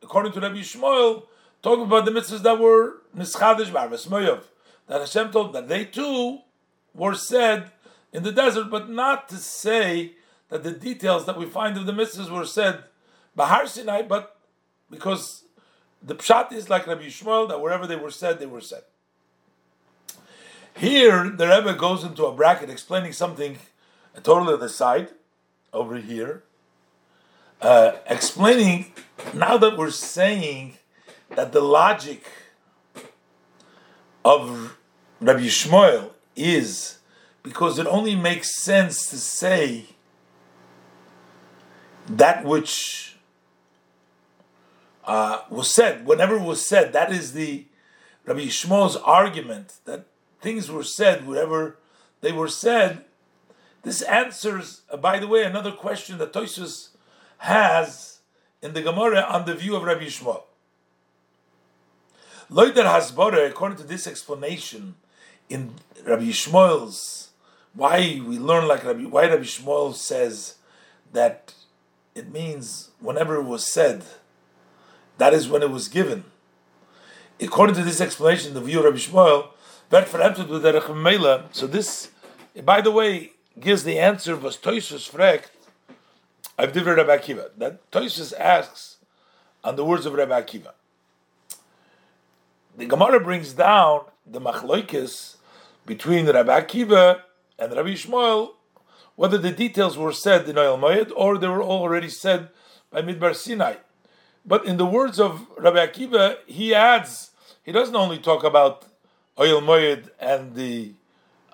according to Rabbi Shmuel, talking about the mitzvahs that were nischadish b'Arvis Moyev, that Hashem told that they too were said in the desert, but not to say that the details that we find of the mitzvahs were said by Har Sinai, but because the Pshat is like Rabbi Shmuel, that wherever they were said, they were said. Here, the Rebbe goes into a bracket explaining something totally on the side, over here, uh, explaining, now that we're saying that the logic of Rabbi Shmuel is because it only makes sense to say that which uh, was said, whenever it was said, that is the Rabbi Shmuel's argument, that things were said, whatever they were said. This answers, uh, by the way, another question that Tosfos has in the Gemara on the view of Rabbi Yishmael. Loider Hasbara, according to this explanation in Rabbi Yishmael's, why we learn like Rabbi, why Rabbi Yishmael says that it means whenever it was said, that is when it was given. According to this explanation, the view of Rabbi Yishmael, so this, by the way, gives the answer was Tosfos fragt of Divrei Rabbi Akiva. That Tosfos asks on the words of Rabbi Akiva. The Gemara brings down the machlokes between Rabbi Akiva and Rabbi Yishmael, whether the details were said in Oyel Moed or they were already said by Midbar Sinai. But in the words of Rabbi Akiva, he adds, he doesn't only talk about Oyel Moed and the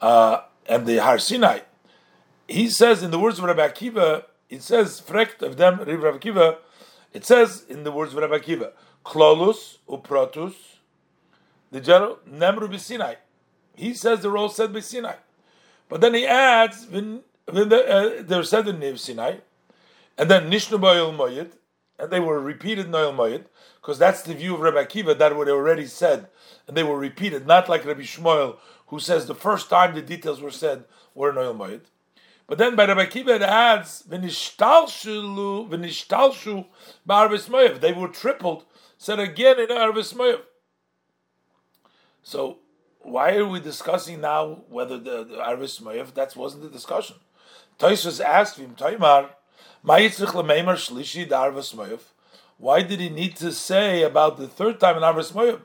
uh, and the Har Sinai. He says in the words of Rabbi Akiva, it says frekt of them Rabbi Akiva. It says in the words of Rabbi Akiva, klolus uprotus. The general Nemru b'Sinai. He says they're all said by Sinai. But then he adds, when, when they, uh, they're said in Sinai, and then Nishnu b'Oyel Moed, and they were repeated in Oyel Moed, because that's the view of Rabbi Akiva, that what they already said, and they were repeated, not like Rabbi Shmuel, who says the first time the details were said were in Oyel Moed. But then by Rabbi Akiva it adds, V'nishtalshu v'nishtalshu b'Arves Moed, they were tripled, said again in Arves Moed. So, why are we discussing now whether the, the Arvis Moyev? That wasn't the discussion. Tosfos asked him, Taimar, Mayitzich Lameimar Shlishi the Arvis Moyev. Why did he need to say about the third time in Arvis Moyev?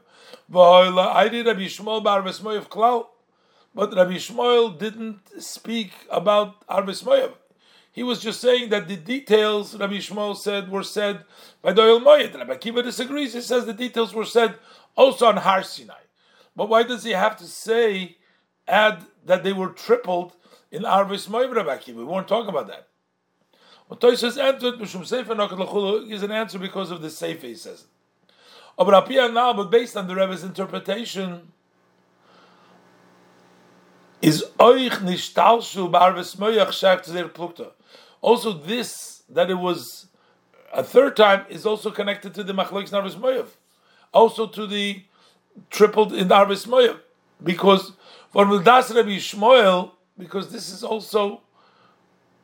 I did Rabbi Shmuel b'Arvis Moyev Klau, but Rabbi Shmuel didn't speak about Arvis Moyev. He was just saying that the details Rabbi Shmuel said were said by the Oyel Moed. Rabbi Akiva disagrees. He says the details were said also on Har Sinai. But why does he have to say, add that they were tripled in Arvis Moed Rabbi Akiva? We won't talk about that. When Tosfos entered, Mishum Sefer Nokat L'Chulu is an answer because of the Sefer, he says it. But based on the Rebbe's interpretation, is Oich Nishtalshu B'Arvis Moed Shach Tzeder Plukta. Also this, that it was a third time, is also connected to the Machlokes Arvis Moed. Also to the tripled in Arvis Moed, because for Mildas Rabbi Yishmael, because this is also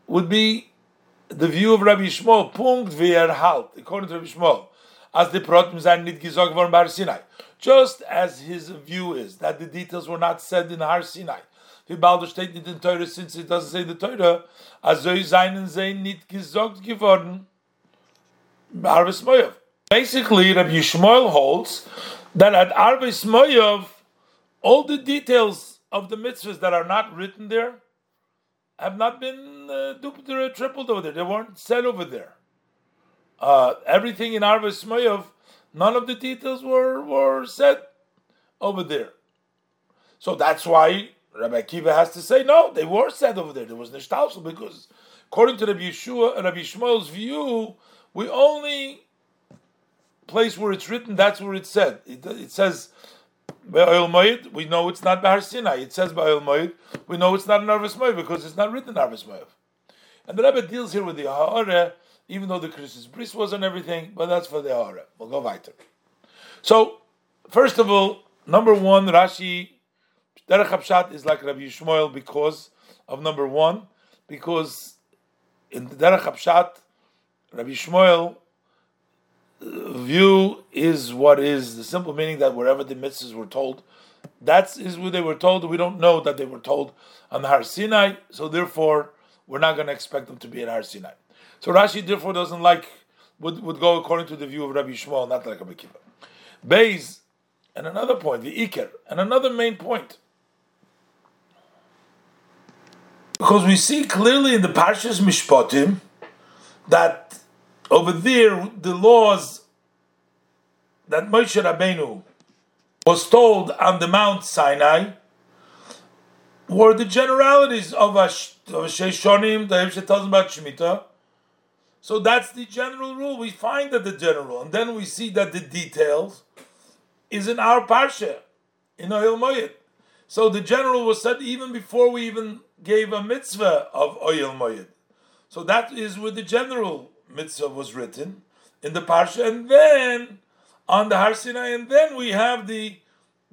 would be the view of Rabbi Yishmael. Punkt ve'er halt, according to Rabbi Yishmael, as the protim zayin nit gizog von Har Sinai, just as his view is that the details were not said in Har Sinai. He baldur steht nit in Torah, since it doesn't say the Torah, as zoi zayin zayin nit gizog geworden Arvis Moed. Basically, Rabbi Yishmael holds that at Arvis Moed, all the details of the mitzvahs that are not written there have not been uh, duplicated, tripled over there. They weren't said over there. Uh, everything in Arvis Moed, none of the details were, were said over there. So that's why Rabbi Akiva has to say, no, they were said over there. There was nishtalsel, because according to Rabbi Yeshua, Rabbi Yishmael's view, we only place where it's written, that's where it's said. It, it says by Oyel Moed, we know it's not by Har Sinai. It says by Oyel Moed, we know it's not in Arvis Moed because it's not written in Arvis Moed. And the Rebbe deals here with the Ha'ara, even though the Christmas priest was on everything, but that's for the Ha'ara. We'll go weiter. So, first of all, number one, Rashi, Derech HaPshat is like Rabbi Yishmael because of number one, because in the Derech HaPshat, Rabbi Yishmael view is what is the simple meaning that wherever the mitzvahs were told, that is where they were told. We don't know that they were told on Har Sinai, so therefore we're not going to expect them to be at Har Sinai. So Rashi therefore doesn't like, would, would go according to the view of Rabbi Yishmael, not like Rabbi Akiva. Beis, and another point, the Iker, and another main point. Because we see clearly in the Parshas Mishpatim that over there, the laws that Moshe Rabbeinu was told on the Mount Sinai were the generalities of Sheish Shonim, the Hebshah tells about Shemitah. So that's the general rule. We find that the general, and then we see that the details is in our Parsha, in Oyel Moed. So the general was said even before we even gave a mitzvah of Oyel Moyed. So that is where the general mitzvah was written in the Parsha, and then on the Har Sinai, and then we have the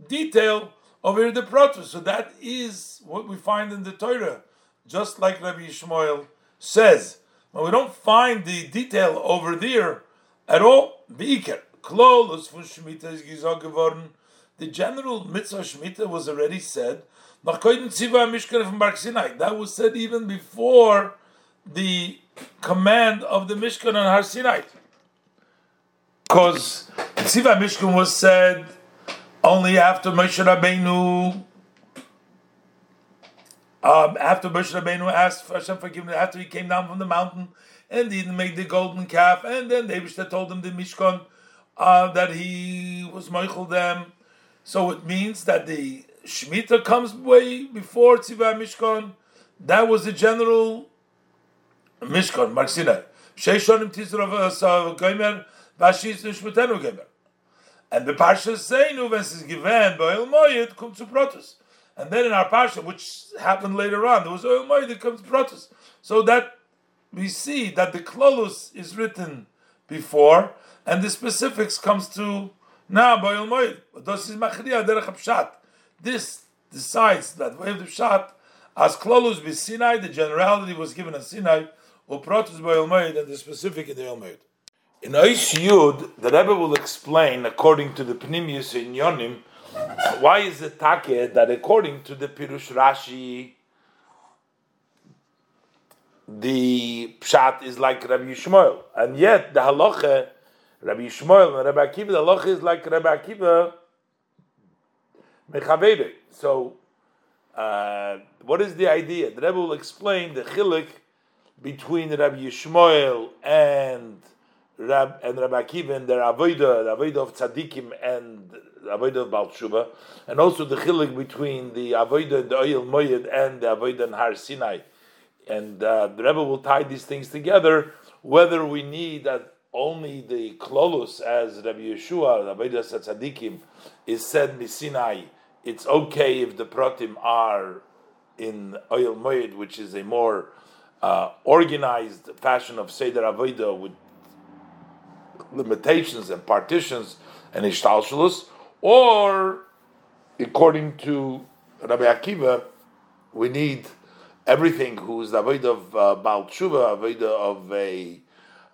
detail of here the Protus. So that is what we find in the Torah, just like Rabbi Yishmael says. Now we don't find the detail over there at all. Beiker klolus for Shemitah is gesagt geworden. The general mitzvah Shemitah was already said. That was said even before the command of the Mishkan on Har Sinai, because Tziva Mishkan was said only after Moshe Rabbeinu, um, after Moshe Rabbeinu asked for Hashem forgiveness, after he came down from the mountain and he didn't make the golden calf, and then Eibishter told him the Mishkan uh, that he was Moichel them. So it means that the Shemitah comes way before Tziva Mishkan. That was the general Mishkan, Har Sinai. Sheishonim Tizrav Asav Goymer Vashiz Nishmatenu Goymer. And the Parsha is saying, Uves is given by Oyel Moyed, come to Protus. And then in our Parsha, which happened later on, there was Oyel Moyed that comes to Protus. So that we see that the Klolus is written before, and the specifics comes to now by Oyel Moyed. This is Machriya Derech Pshat. This decides that way of the Pshat, as Klolus by Sinai, the generality was given on Sinai, or Protus by Oyel Moyed, and the specific in the Oyel Moyed. In Oish Yud, the Rebbe will explain, according to the Pnimius in Yonim, why is it Takeh that according to the Pirush Rashi, the Pshat is like Rabbi Yishmael, and yet the Halacha, Rabbi Yishmael and Rabbi Akiva, the Halacha is like Rabbi Akiva Mechavede. So, uh, what is the idea? The Rebbe will explain the Chilek between Rabbi Yishmael and Rab, and Rabbi Akiva and their Avodah, the Avodah of Tzadikim and the Avodah of Baal Teshuva, and also the Chilik between the Avodah and the Oyel Moyed and the Avodah in Har Sinai. And uh, the Rebbe will tie these things together, whether we need that only the Klolus, as Rabbi Yeshua, the Avodah of Tzadikim, is said in Sinai. It's okay if the Pratim are in Oyel Moyed, which is a more uh, organized fashion of Seder Avodah with limitations and partitions and ishtalshalus, or according to Rabbi Akiva, we need everything who is the avodah of uh, Baal Teshuva, avodah of a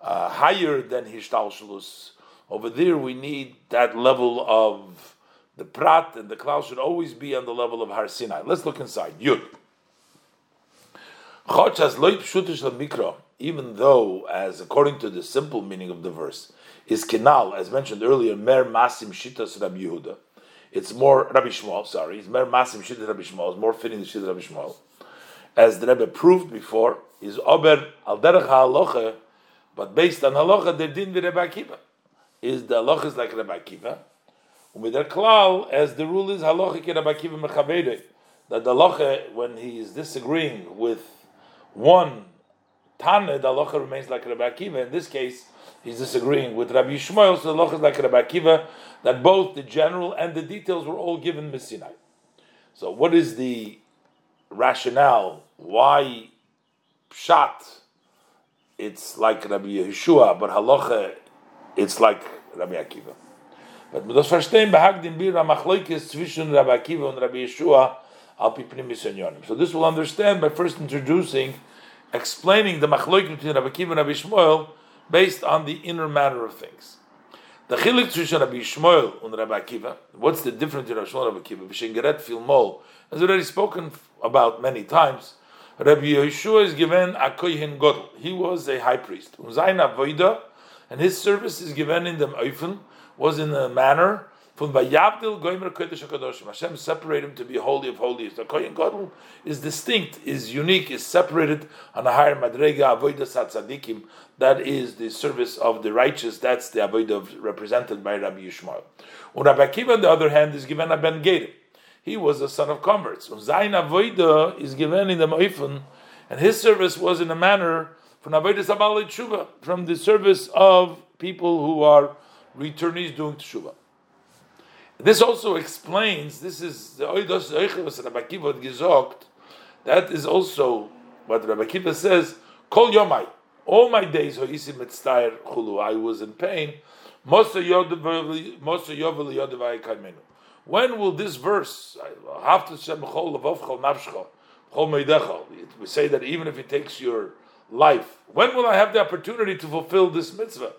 uh, higher than ishtalshalus. Over there, we need that level of the prat, and the klal should always be on the level of Har Sinai. Let's look inside. Yud. Even though, as according to the simple meaning of the verse, is kenal, as mentioned earlier, mer masim shitas Rabbi Yehuda. It's more Rabbi Shmuel. Sorry, it's mer masim shitas Rabbi Shmuel. It's more fitting the shitas Rabbi Shmuel, as the Rebbe proved before. Is ober al derech halacha, but based on halacha, the din with Rabbi Akiva is the halacha is like Rabbi Akiva, u'mider klal, as the rule is halacha ke Rabbi Akiva mechavede, that the halacha when he is disagreeing with one Tana, the halacha remains like Rabbi Akiva. In this case, he's disagreeing with Rabbi Yishmael, so the halacha is like Rabbi Akiva, that both the general and the details were all given in Sinai. So what is the rationale? Why Pshat, it's like Rabbi Yeshua, but halacha, it's like Rabbi Akiva. But we must understand behagdin bir machloekes zwischen Rabbi Akiva and Rabbi Yeshua al pi pnimis yonim. So this we'll understand by first introducing explaining the machloek between Rabbi Akiva and Rabbi Yishmael based on the inner matter of things. The chilek zwischen Rabbi Yishmael and Rabbi Akiva. What's the difference between Rabbi Yishmael and Rabbi Akiva? B'shengeret filmol, as already spoken about many times, Rabbi Yeshua is given a kohen gadol. He was a high priest. U'zayin avoda, and his service is given in the oifen, was in a manner from vayavdil goymer kodesh hakadoshim. Hashem separated him to be holy of holies. The kohen gadol is distinct, is unique, is separated on a higher madrega avodah tzadikim. That is the service of the righteous. That's the avodah represented by Rabbi Yishmael. And Rabbi Akiva, on the other hand, is given a ben gerim. He was a son of converts. And zayin avodah is given in the ma'ifun, and his service was in a manner from avodah sabal tshuva, from the service of people who are returnees doing tshuva. This also explains, this is the Oidos Eichel was Rabbi Akiva Gezogt, that is also what Rabbi Akiva says, Kol Yomai, all my days, Hoisi Metztair Chulu, I was in pain. When will this verse, we say that even if it takes your life, when will I have the opportunity to fulfill this mitzvah?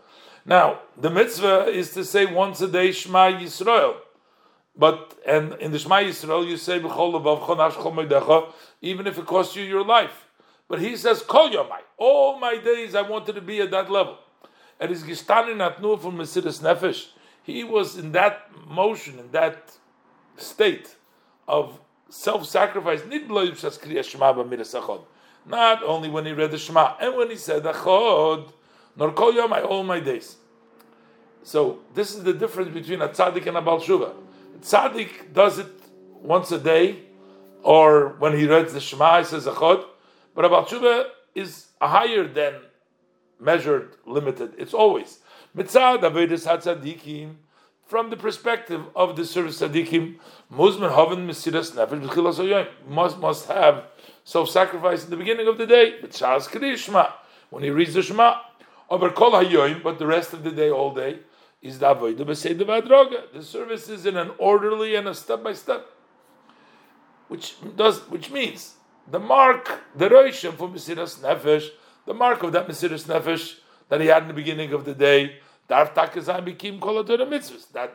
Now, the mitzvah is to say once a day Shema Yisrael. But, and in the Shema Yisrael you say, even if it costs you your life. But he says, Kol Yomai, all my days I wanted to be at that level. And his Gishtanin Atnu from Mesiras Nefesh, he was in that motion, in that state of self-sacrifice. Not only when he read the Shema, and when he said Achod, nor Kol Yomai, all my days. So this is the difference between a tzaddik and a Baal Shuvah. A tzaddik does it once a day, or when he reads the Shema, he says Achod. But a Baal Shuvah is higher than measured, limited. It's always mitzad avedis hatzadikim. From the perspective of the service tzadikim, muzman haven mesiras nefesh b'chilas hayoyim, must must have self-sacrifice in the beginning of the day. B'tshas kri shema, when he reads the Shema, over kol hayoyim, but the rest of the day, all day, is the avodah b'seder v'adroga. The service is in an orderly and a step by step, which does which means the mark, the reishim for mesiras nefesh. The mark of that Mesiras Nefesh that he had in the beginning of the day, that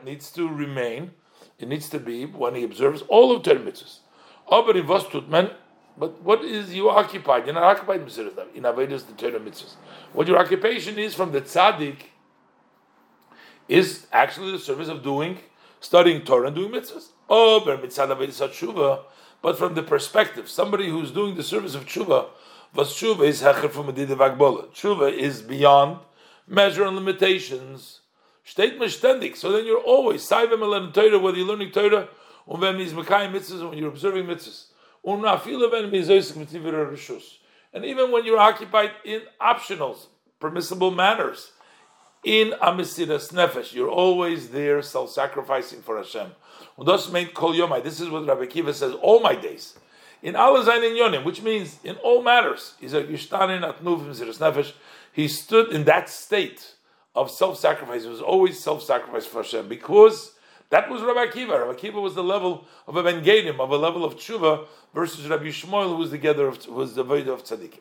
needs to remain, it needs to be when he observes all of Torah mitzvahs. But what is you occupied? You're not occupied in Mesiras Nefesh, in Avedus the Torah mitzvahs. What your occupation is from the tzaddik is actually the service of doing, studying Torah and doing mitzvahs. But from the perspective, somebody who's doing the service of tshuva, Tshuva is hecher from medida v'agbola. Tshuva is beyond measure and limitations. Shteit mishtendik. So then you're always saivim elan Torah, whether you're learning Torah, and when you're observing mitzvahs. And even when you're occupied in optionals, permissible manners, in amesiras nefesh, you're always there, self-sacrificing for Hashem. This is what Rabbi Akiva says. All my days. In Allah Zain in Yonim, which means in all matters, he stood in that state of self-sacrifice. It was always self-sacrifice for Hashem, because that was Rabbi Akiva. Rabbi Akiva was the level of a Ben Gadim, of a level of tshuva, versus Rabbi Shmuel, who was the gather of, who was the void of tzaddikim.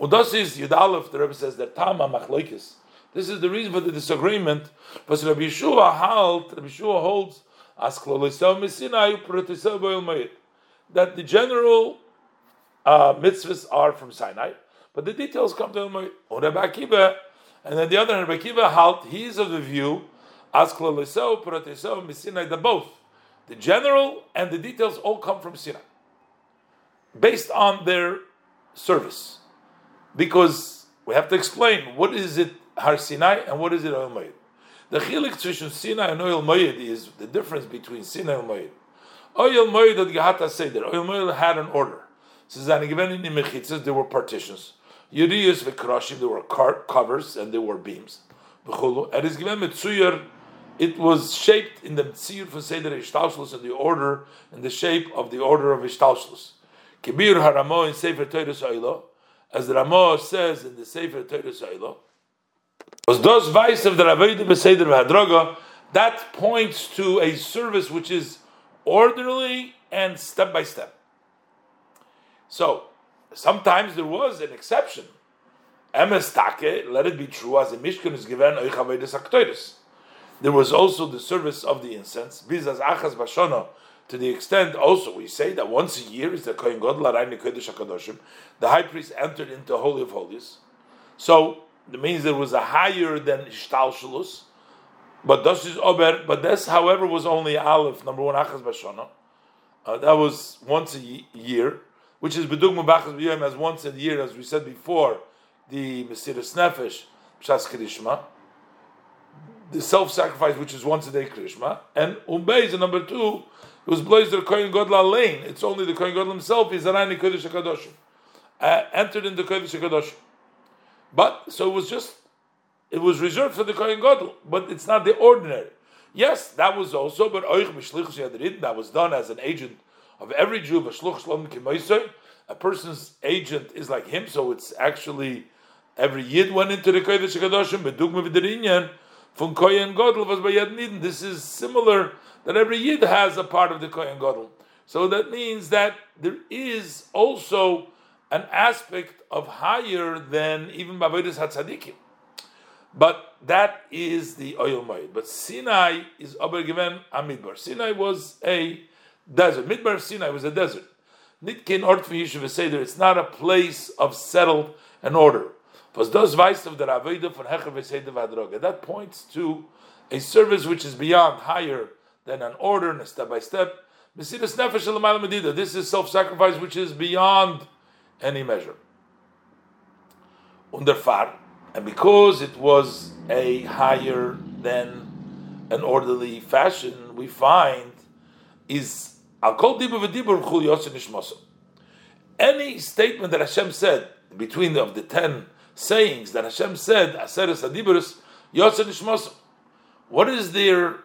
Udas is Yud Aleph. The Rebbe says that Tama Machlokes. This is the reason for the disagreement. But Rabbi Yeshua held. Rabbi Yeshua holds as klolisav misinai uprotisav boilmayit, that the general uh, mitzvahs are from Sinai, but the details come to him. Rabbi Akiva, and then the other Rabbi Akiva halt, he is of the view as kloliso, proteso, misinai, the both, the general and the details all come from Sinai, based on their service, because we have to explain what is it Har Sinai and what is it Oil Moed. The chilik between Sinai and Oil Moed is the difference between Sinai and Moed. Oyel Moed at Gehata Seder. Oyel Moed had an order. There were partitions. Yuriyus v'Krashim, there were covers and there were beams. It was shaped in the Tziyur for Seder Ishtalshlus, in the order, in the shape of the order of Ishtalshlus. Kibir Haramo in Sefer Torah Soilo, as the Ramo says in the Sefer Torah Soilo, was dos vice of the Avodah b'Seder v'Hadroga. That points to a service which is orderly and step by step. So, sometimes there was an exception. Emes Take, let it be true, as a Mishkan is given, there was also the service of the incense, Bizas Achas Bashono, to the extent also we say that once a year is the Kohen God, L'Arayne Kodesh HaKadoshim, the high priest entered into the Holy of Holies. So, it means there was a higher than Ishtalshelus. But this is Ober. But this, however, was only Aleph. Number one, Achas Bashana. Uh, that was once a y- year, which is Bedugma Bachas B'Yom, as once a year, as we said before, the Mesiras Nefesh, Pshas Krishma, the self-sacrifice, which is once a day Krishma, and Umbeis. Number two, it was Blazer Kohen Gadol Lane. It's only the Kohen Gadol himself. He's Arayne Kodesh Hakadoshim, uh, entered in the Kodesh Hakadoshim. But so it was just. It was reserved for the Kohen Gadol, but it's not the ordinary. Yes, that was also, but that was done as an agent of every Jew. A person's agent is like him, so it's actually every Yid went into the Kodesh HaKadoshim. This is similar that every Yid has a part of the Kohen Gadol. So that means that there is also an aspect of higher than even Avodas HaTzadikim. But that is the Oyel Moed. But Sinai is aber given a Midbar. Sinai was a desert. Midbar Sinai was a desert. Nitkin Ort for Yishuv Seder. It's not a place of settled and order. That points to a service which is beyond, higher than an order and a step by step. This is self-sacrifice which is beyond any measure. Underfar. And because it was a higher than an orderly fashion, we find is any statement that Hashem said between the, of the ten sayings that Hashem said, Aseres Hadibros, Yotze Nishmosom. What is there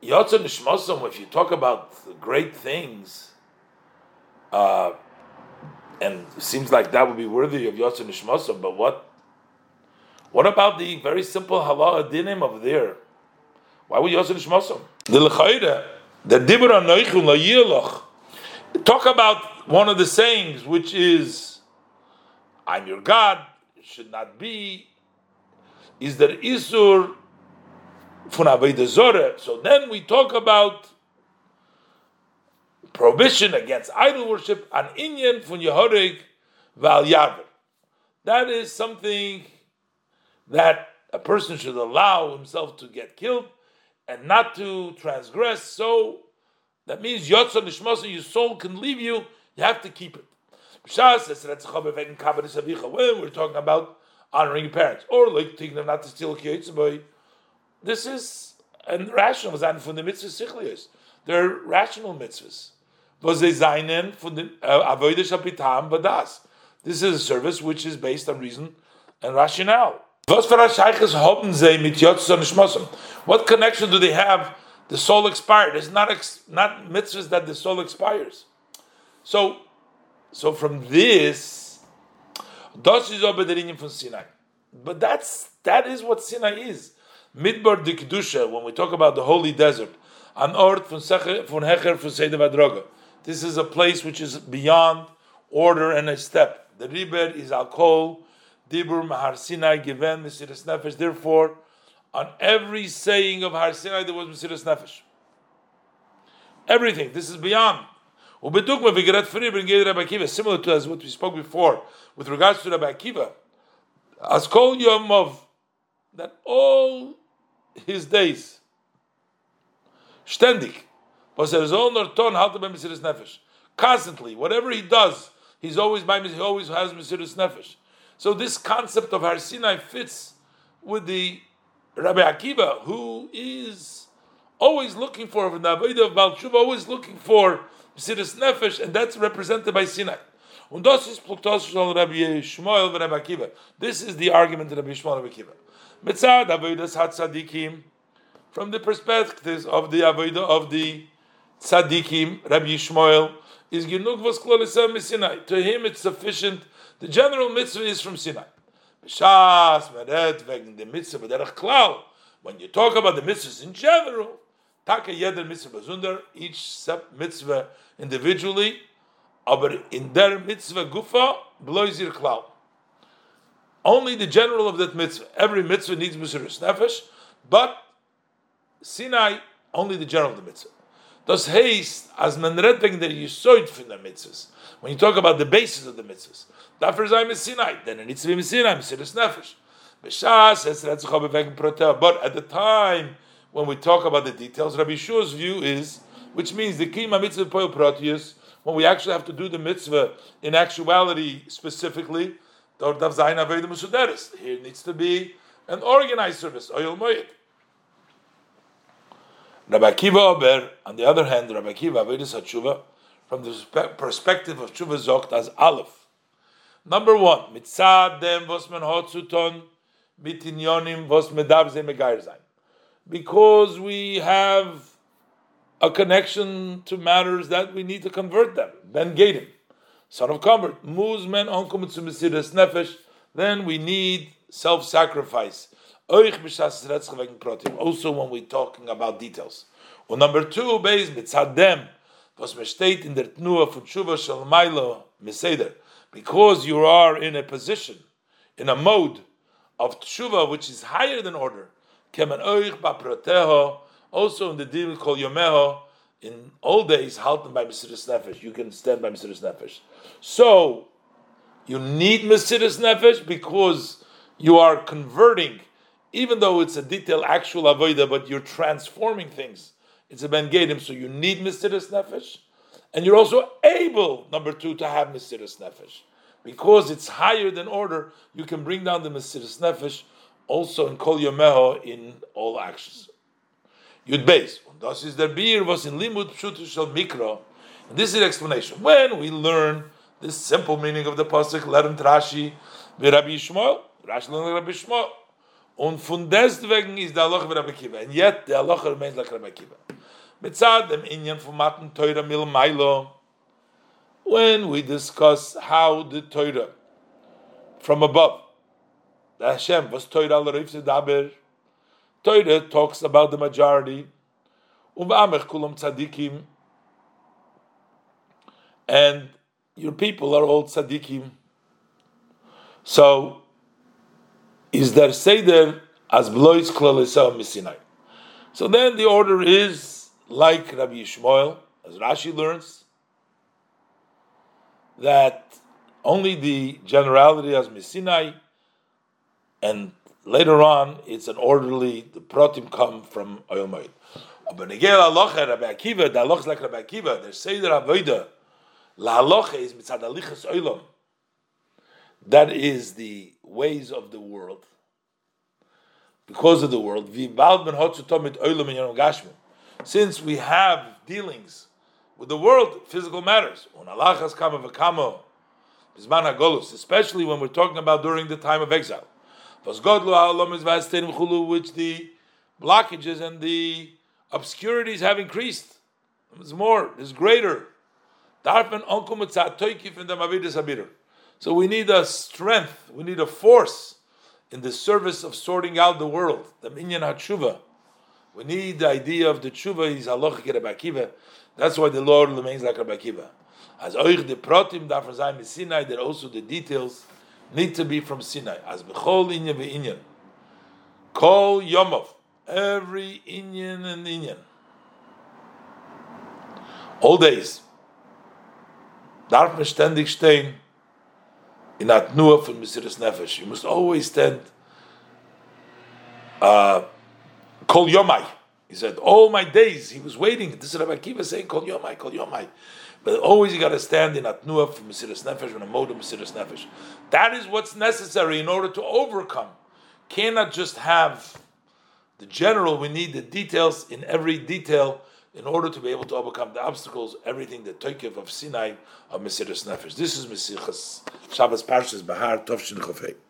Yotze Nishmosom if you talk about great things? Uh, and it seems like that would be worthy of Yotze Nishmosom, but what? What about the very simple halacha dinim of there? Why would Yotze Nishmosom? The L'chayda, the Dibur Anoichun La'yilach. Talk about one of the sayings, which is, "I'm your God." It should not be. Is there isur fun avodah zorah? So then we talk about prohibition against idol worship. An inyan fun yehoreg val yaver. That is something that a person should allow himself to get killed and not to transgress. So that means Yotze Nishmosom, your soul can leave you, you have to keep it. When we're talking about honoring your parents, or like taking them not to steal kiyotzei, this is rational. They're rational mitzvahs. This is a service which is based on reason and rationale. What connection do they have? The soul expired. It's not ex- not mitzvahs that the soul expires. So, so from this, das is aber der Inyan von Sinai. But that's that is what Sinai is. Midbar de Kedusha. When we talk about the holy desert, an Ort von Hecher von Seder Vadroga. This is a place which is beyond order and a step. The riber is alcohol. Dibur Har Sinai given Mesiras Nefesh. Therefore, on every saying of Har Sinai there was Mesiras Nefesh. Everything. This is beyond. Similar to as what we spoke before with regards to Rabbi Akiva, as Kol Yomov, that all his days, ständig, constantly, whatever he does, he's always by he always has Mesiras Nefesh. So this concept of Har Sinai fits with the Rabbi Akiva, who is always looking for, from the Avodah of Baal Tshuva, always looking for Mesiras Nefesh, and that's represented by Sinai. And this is Pluktos of Rabbi Shmuel and Rabbi Akiva. This is the argument of Rabbi Shmuel and Rabbi Akiva. Mitzad Avodas HaTzadikim, from the perspectives of the Avodah of the Tzadikim, Rabbi Shmuel is Ginuk Vosklolisam Misinai. To him, it's sufficient. The general mitzvah is from Sinai. When you talk about the mitzvahs in general, each mitzvah individually, but in their mitzvah gufa, bloizir klau. Only the general of that mitzvah. Every mitzvah needs Mesiras Nefesh, but Sinai, only the general of the mitzvah. Das heißt, as man redt wegen der Yisoid von der mitzvahs, when you talk about the basis of the mitzvahs, dafür sei mit Sinai, denn er needs to be mit Sinai, Mesiras Nefesh. B'shas, es redt sich aber wegen Protea. But at the time, when we talk about the details, Rabbi Yeshua's view is, which means the Kima mitzvah poil proteus, when we actually have to do the mitzvah in actuality specifically, dor dav zayin avei de musuderes. Here needs to be an organized service, oyel moed. Rabbi Akiva Ober, on the other hand, Rabbi Akiva Avodas HaTshuva, from the perspective of Tshuva Zokt as Aleph. Number one, mitzadem vos men hotzuton mitinyonim vos medav ze megair zayin. because we have a connection to matters that we need to convert them. Ben Gadim, son of convert, Muz men onkum tzumisidas nefesh. Then we need self-sacrifice. Also, when we're talking about details. Well, number two, based mitzadem was mistake in the tnua for tshuva shalmailo miseder, because you are in a position, in a mode of tshuva which is higher than order. Kemen oich baproteho. Also in the deal called Yomeho, in old days, halten by Mesiras Nefesh. You can stand by Mesiras Nefesh. So, you need Mesiras Nefesh because you are converting, even though it's a detailed actual avodah, but you're transforming things. It's a Ben Gadim, so you need Mesiras Nefesh. And you're also able, number two, to have Mesiras Nefesh. Because it's higher than order, you can bring down the Mesiras Nefesh, also in Kol Yomeho, in all actions. Yud Beis. Das is der Beer was in Limud Pshutu Shel Mikra. This is the explanation. When we learn this simple meaning of the pasuk, learn Rashi, be Rabbi Yishmael, Rashi learned Rabbi Yishmael. Und von deswegen is the Halacha be Rabbi Akiva. And yet the Halacha remains like Rabbi Akiva. Mitzad dem Inyan von Matan Torah Mil Mailo. When we discuss how the Torah from above, the Hashem was Torah al Rav Sedaber. Torah talks about the majority, and your people are all tzaddikim. So, is there seder as blois klalisah misinai? So then the order is like Rabbi Yishmael, as Rashi learns, that only the generality as misinai, and later on, it's an orderly, the pratim come from Oyel Moed. But Negel Halacha, Rabbi Akiva, the Halacha is like Rabbi Akiva, the Seder Avodah, La Halacha is mitzad alichas Olam. That is the ways of the world, because of the world. Since we have dealings with the world, physical matters, especially when we're talking about during the time of exile, which the blockages and the obscurities have increased. It's more, it's greater. So we need a strength, we need a force in the service of sorting out the world. We need the idea of the tshuva is halachic Rabbi Akiva. That's why the Lord remains like Rabbi Akiva. As oich de pratim darf zayin Sinai, there are also the details need to be from Sinai. As b'chol inyan v'inyan, kol yomov, every inyan and inyan, all days. Darf man ständig stehen in atnua von Mesiras Nefesh. You must always stand. Uh, kol yomai. He said, all my days. He was waiting. This is Rabbi Akiva saying, kol yomai, kol yomai. But always you got to stand in atnuah for Mesiras Nefesh, in a mode of Mesiras Nefesh. That is what's necessary in order to overcome. Cannot just have the general, we need the details in every detail in order to be able to overcome the obstacles, everything, the Toikev of Sinai, of Mesiras Nefesh. This is Mesichas Shabbos Parshas Bahar, Tov Shin Chofei.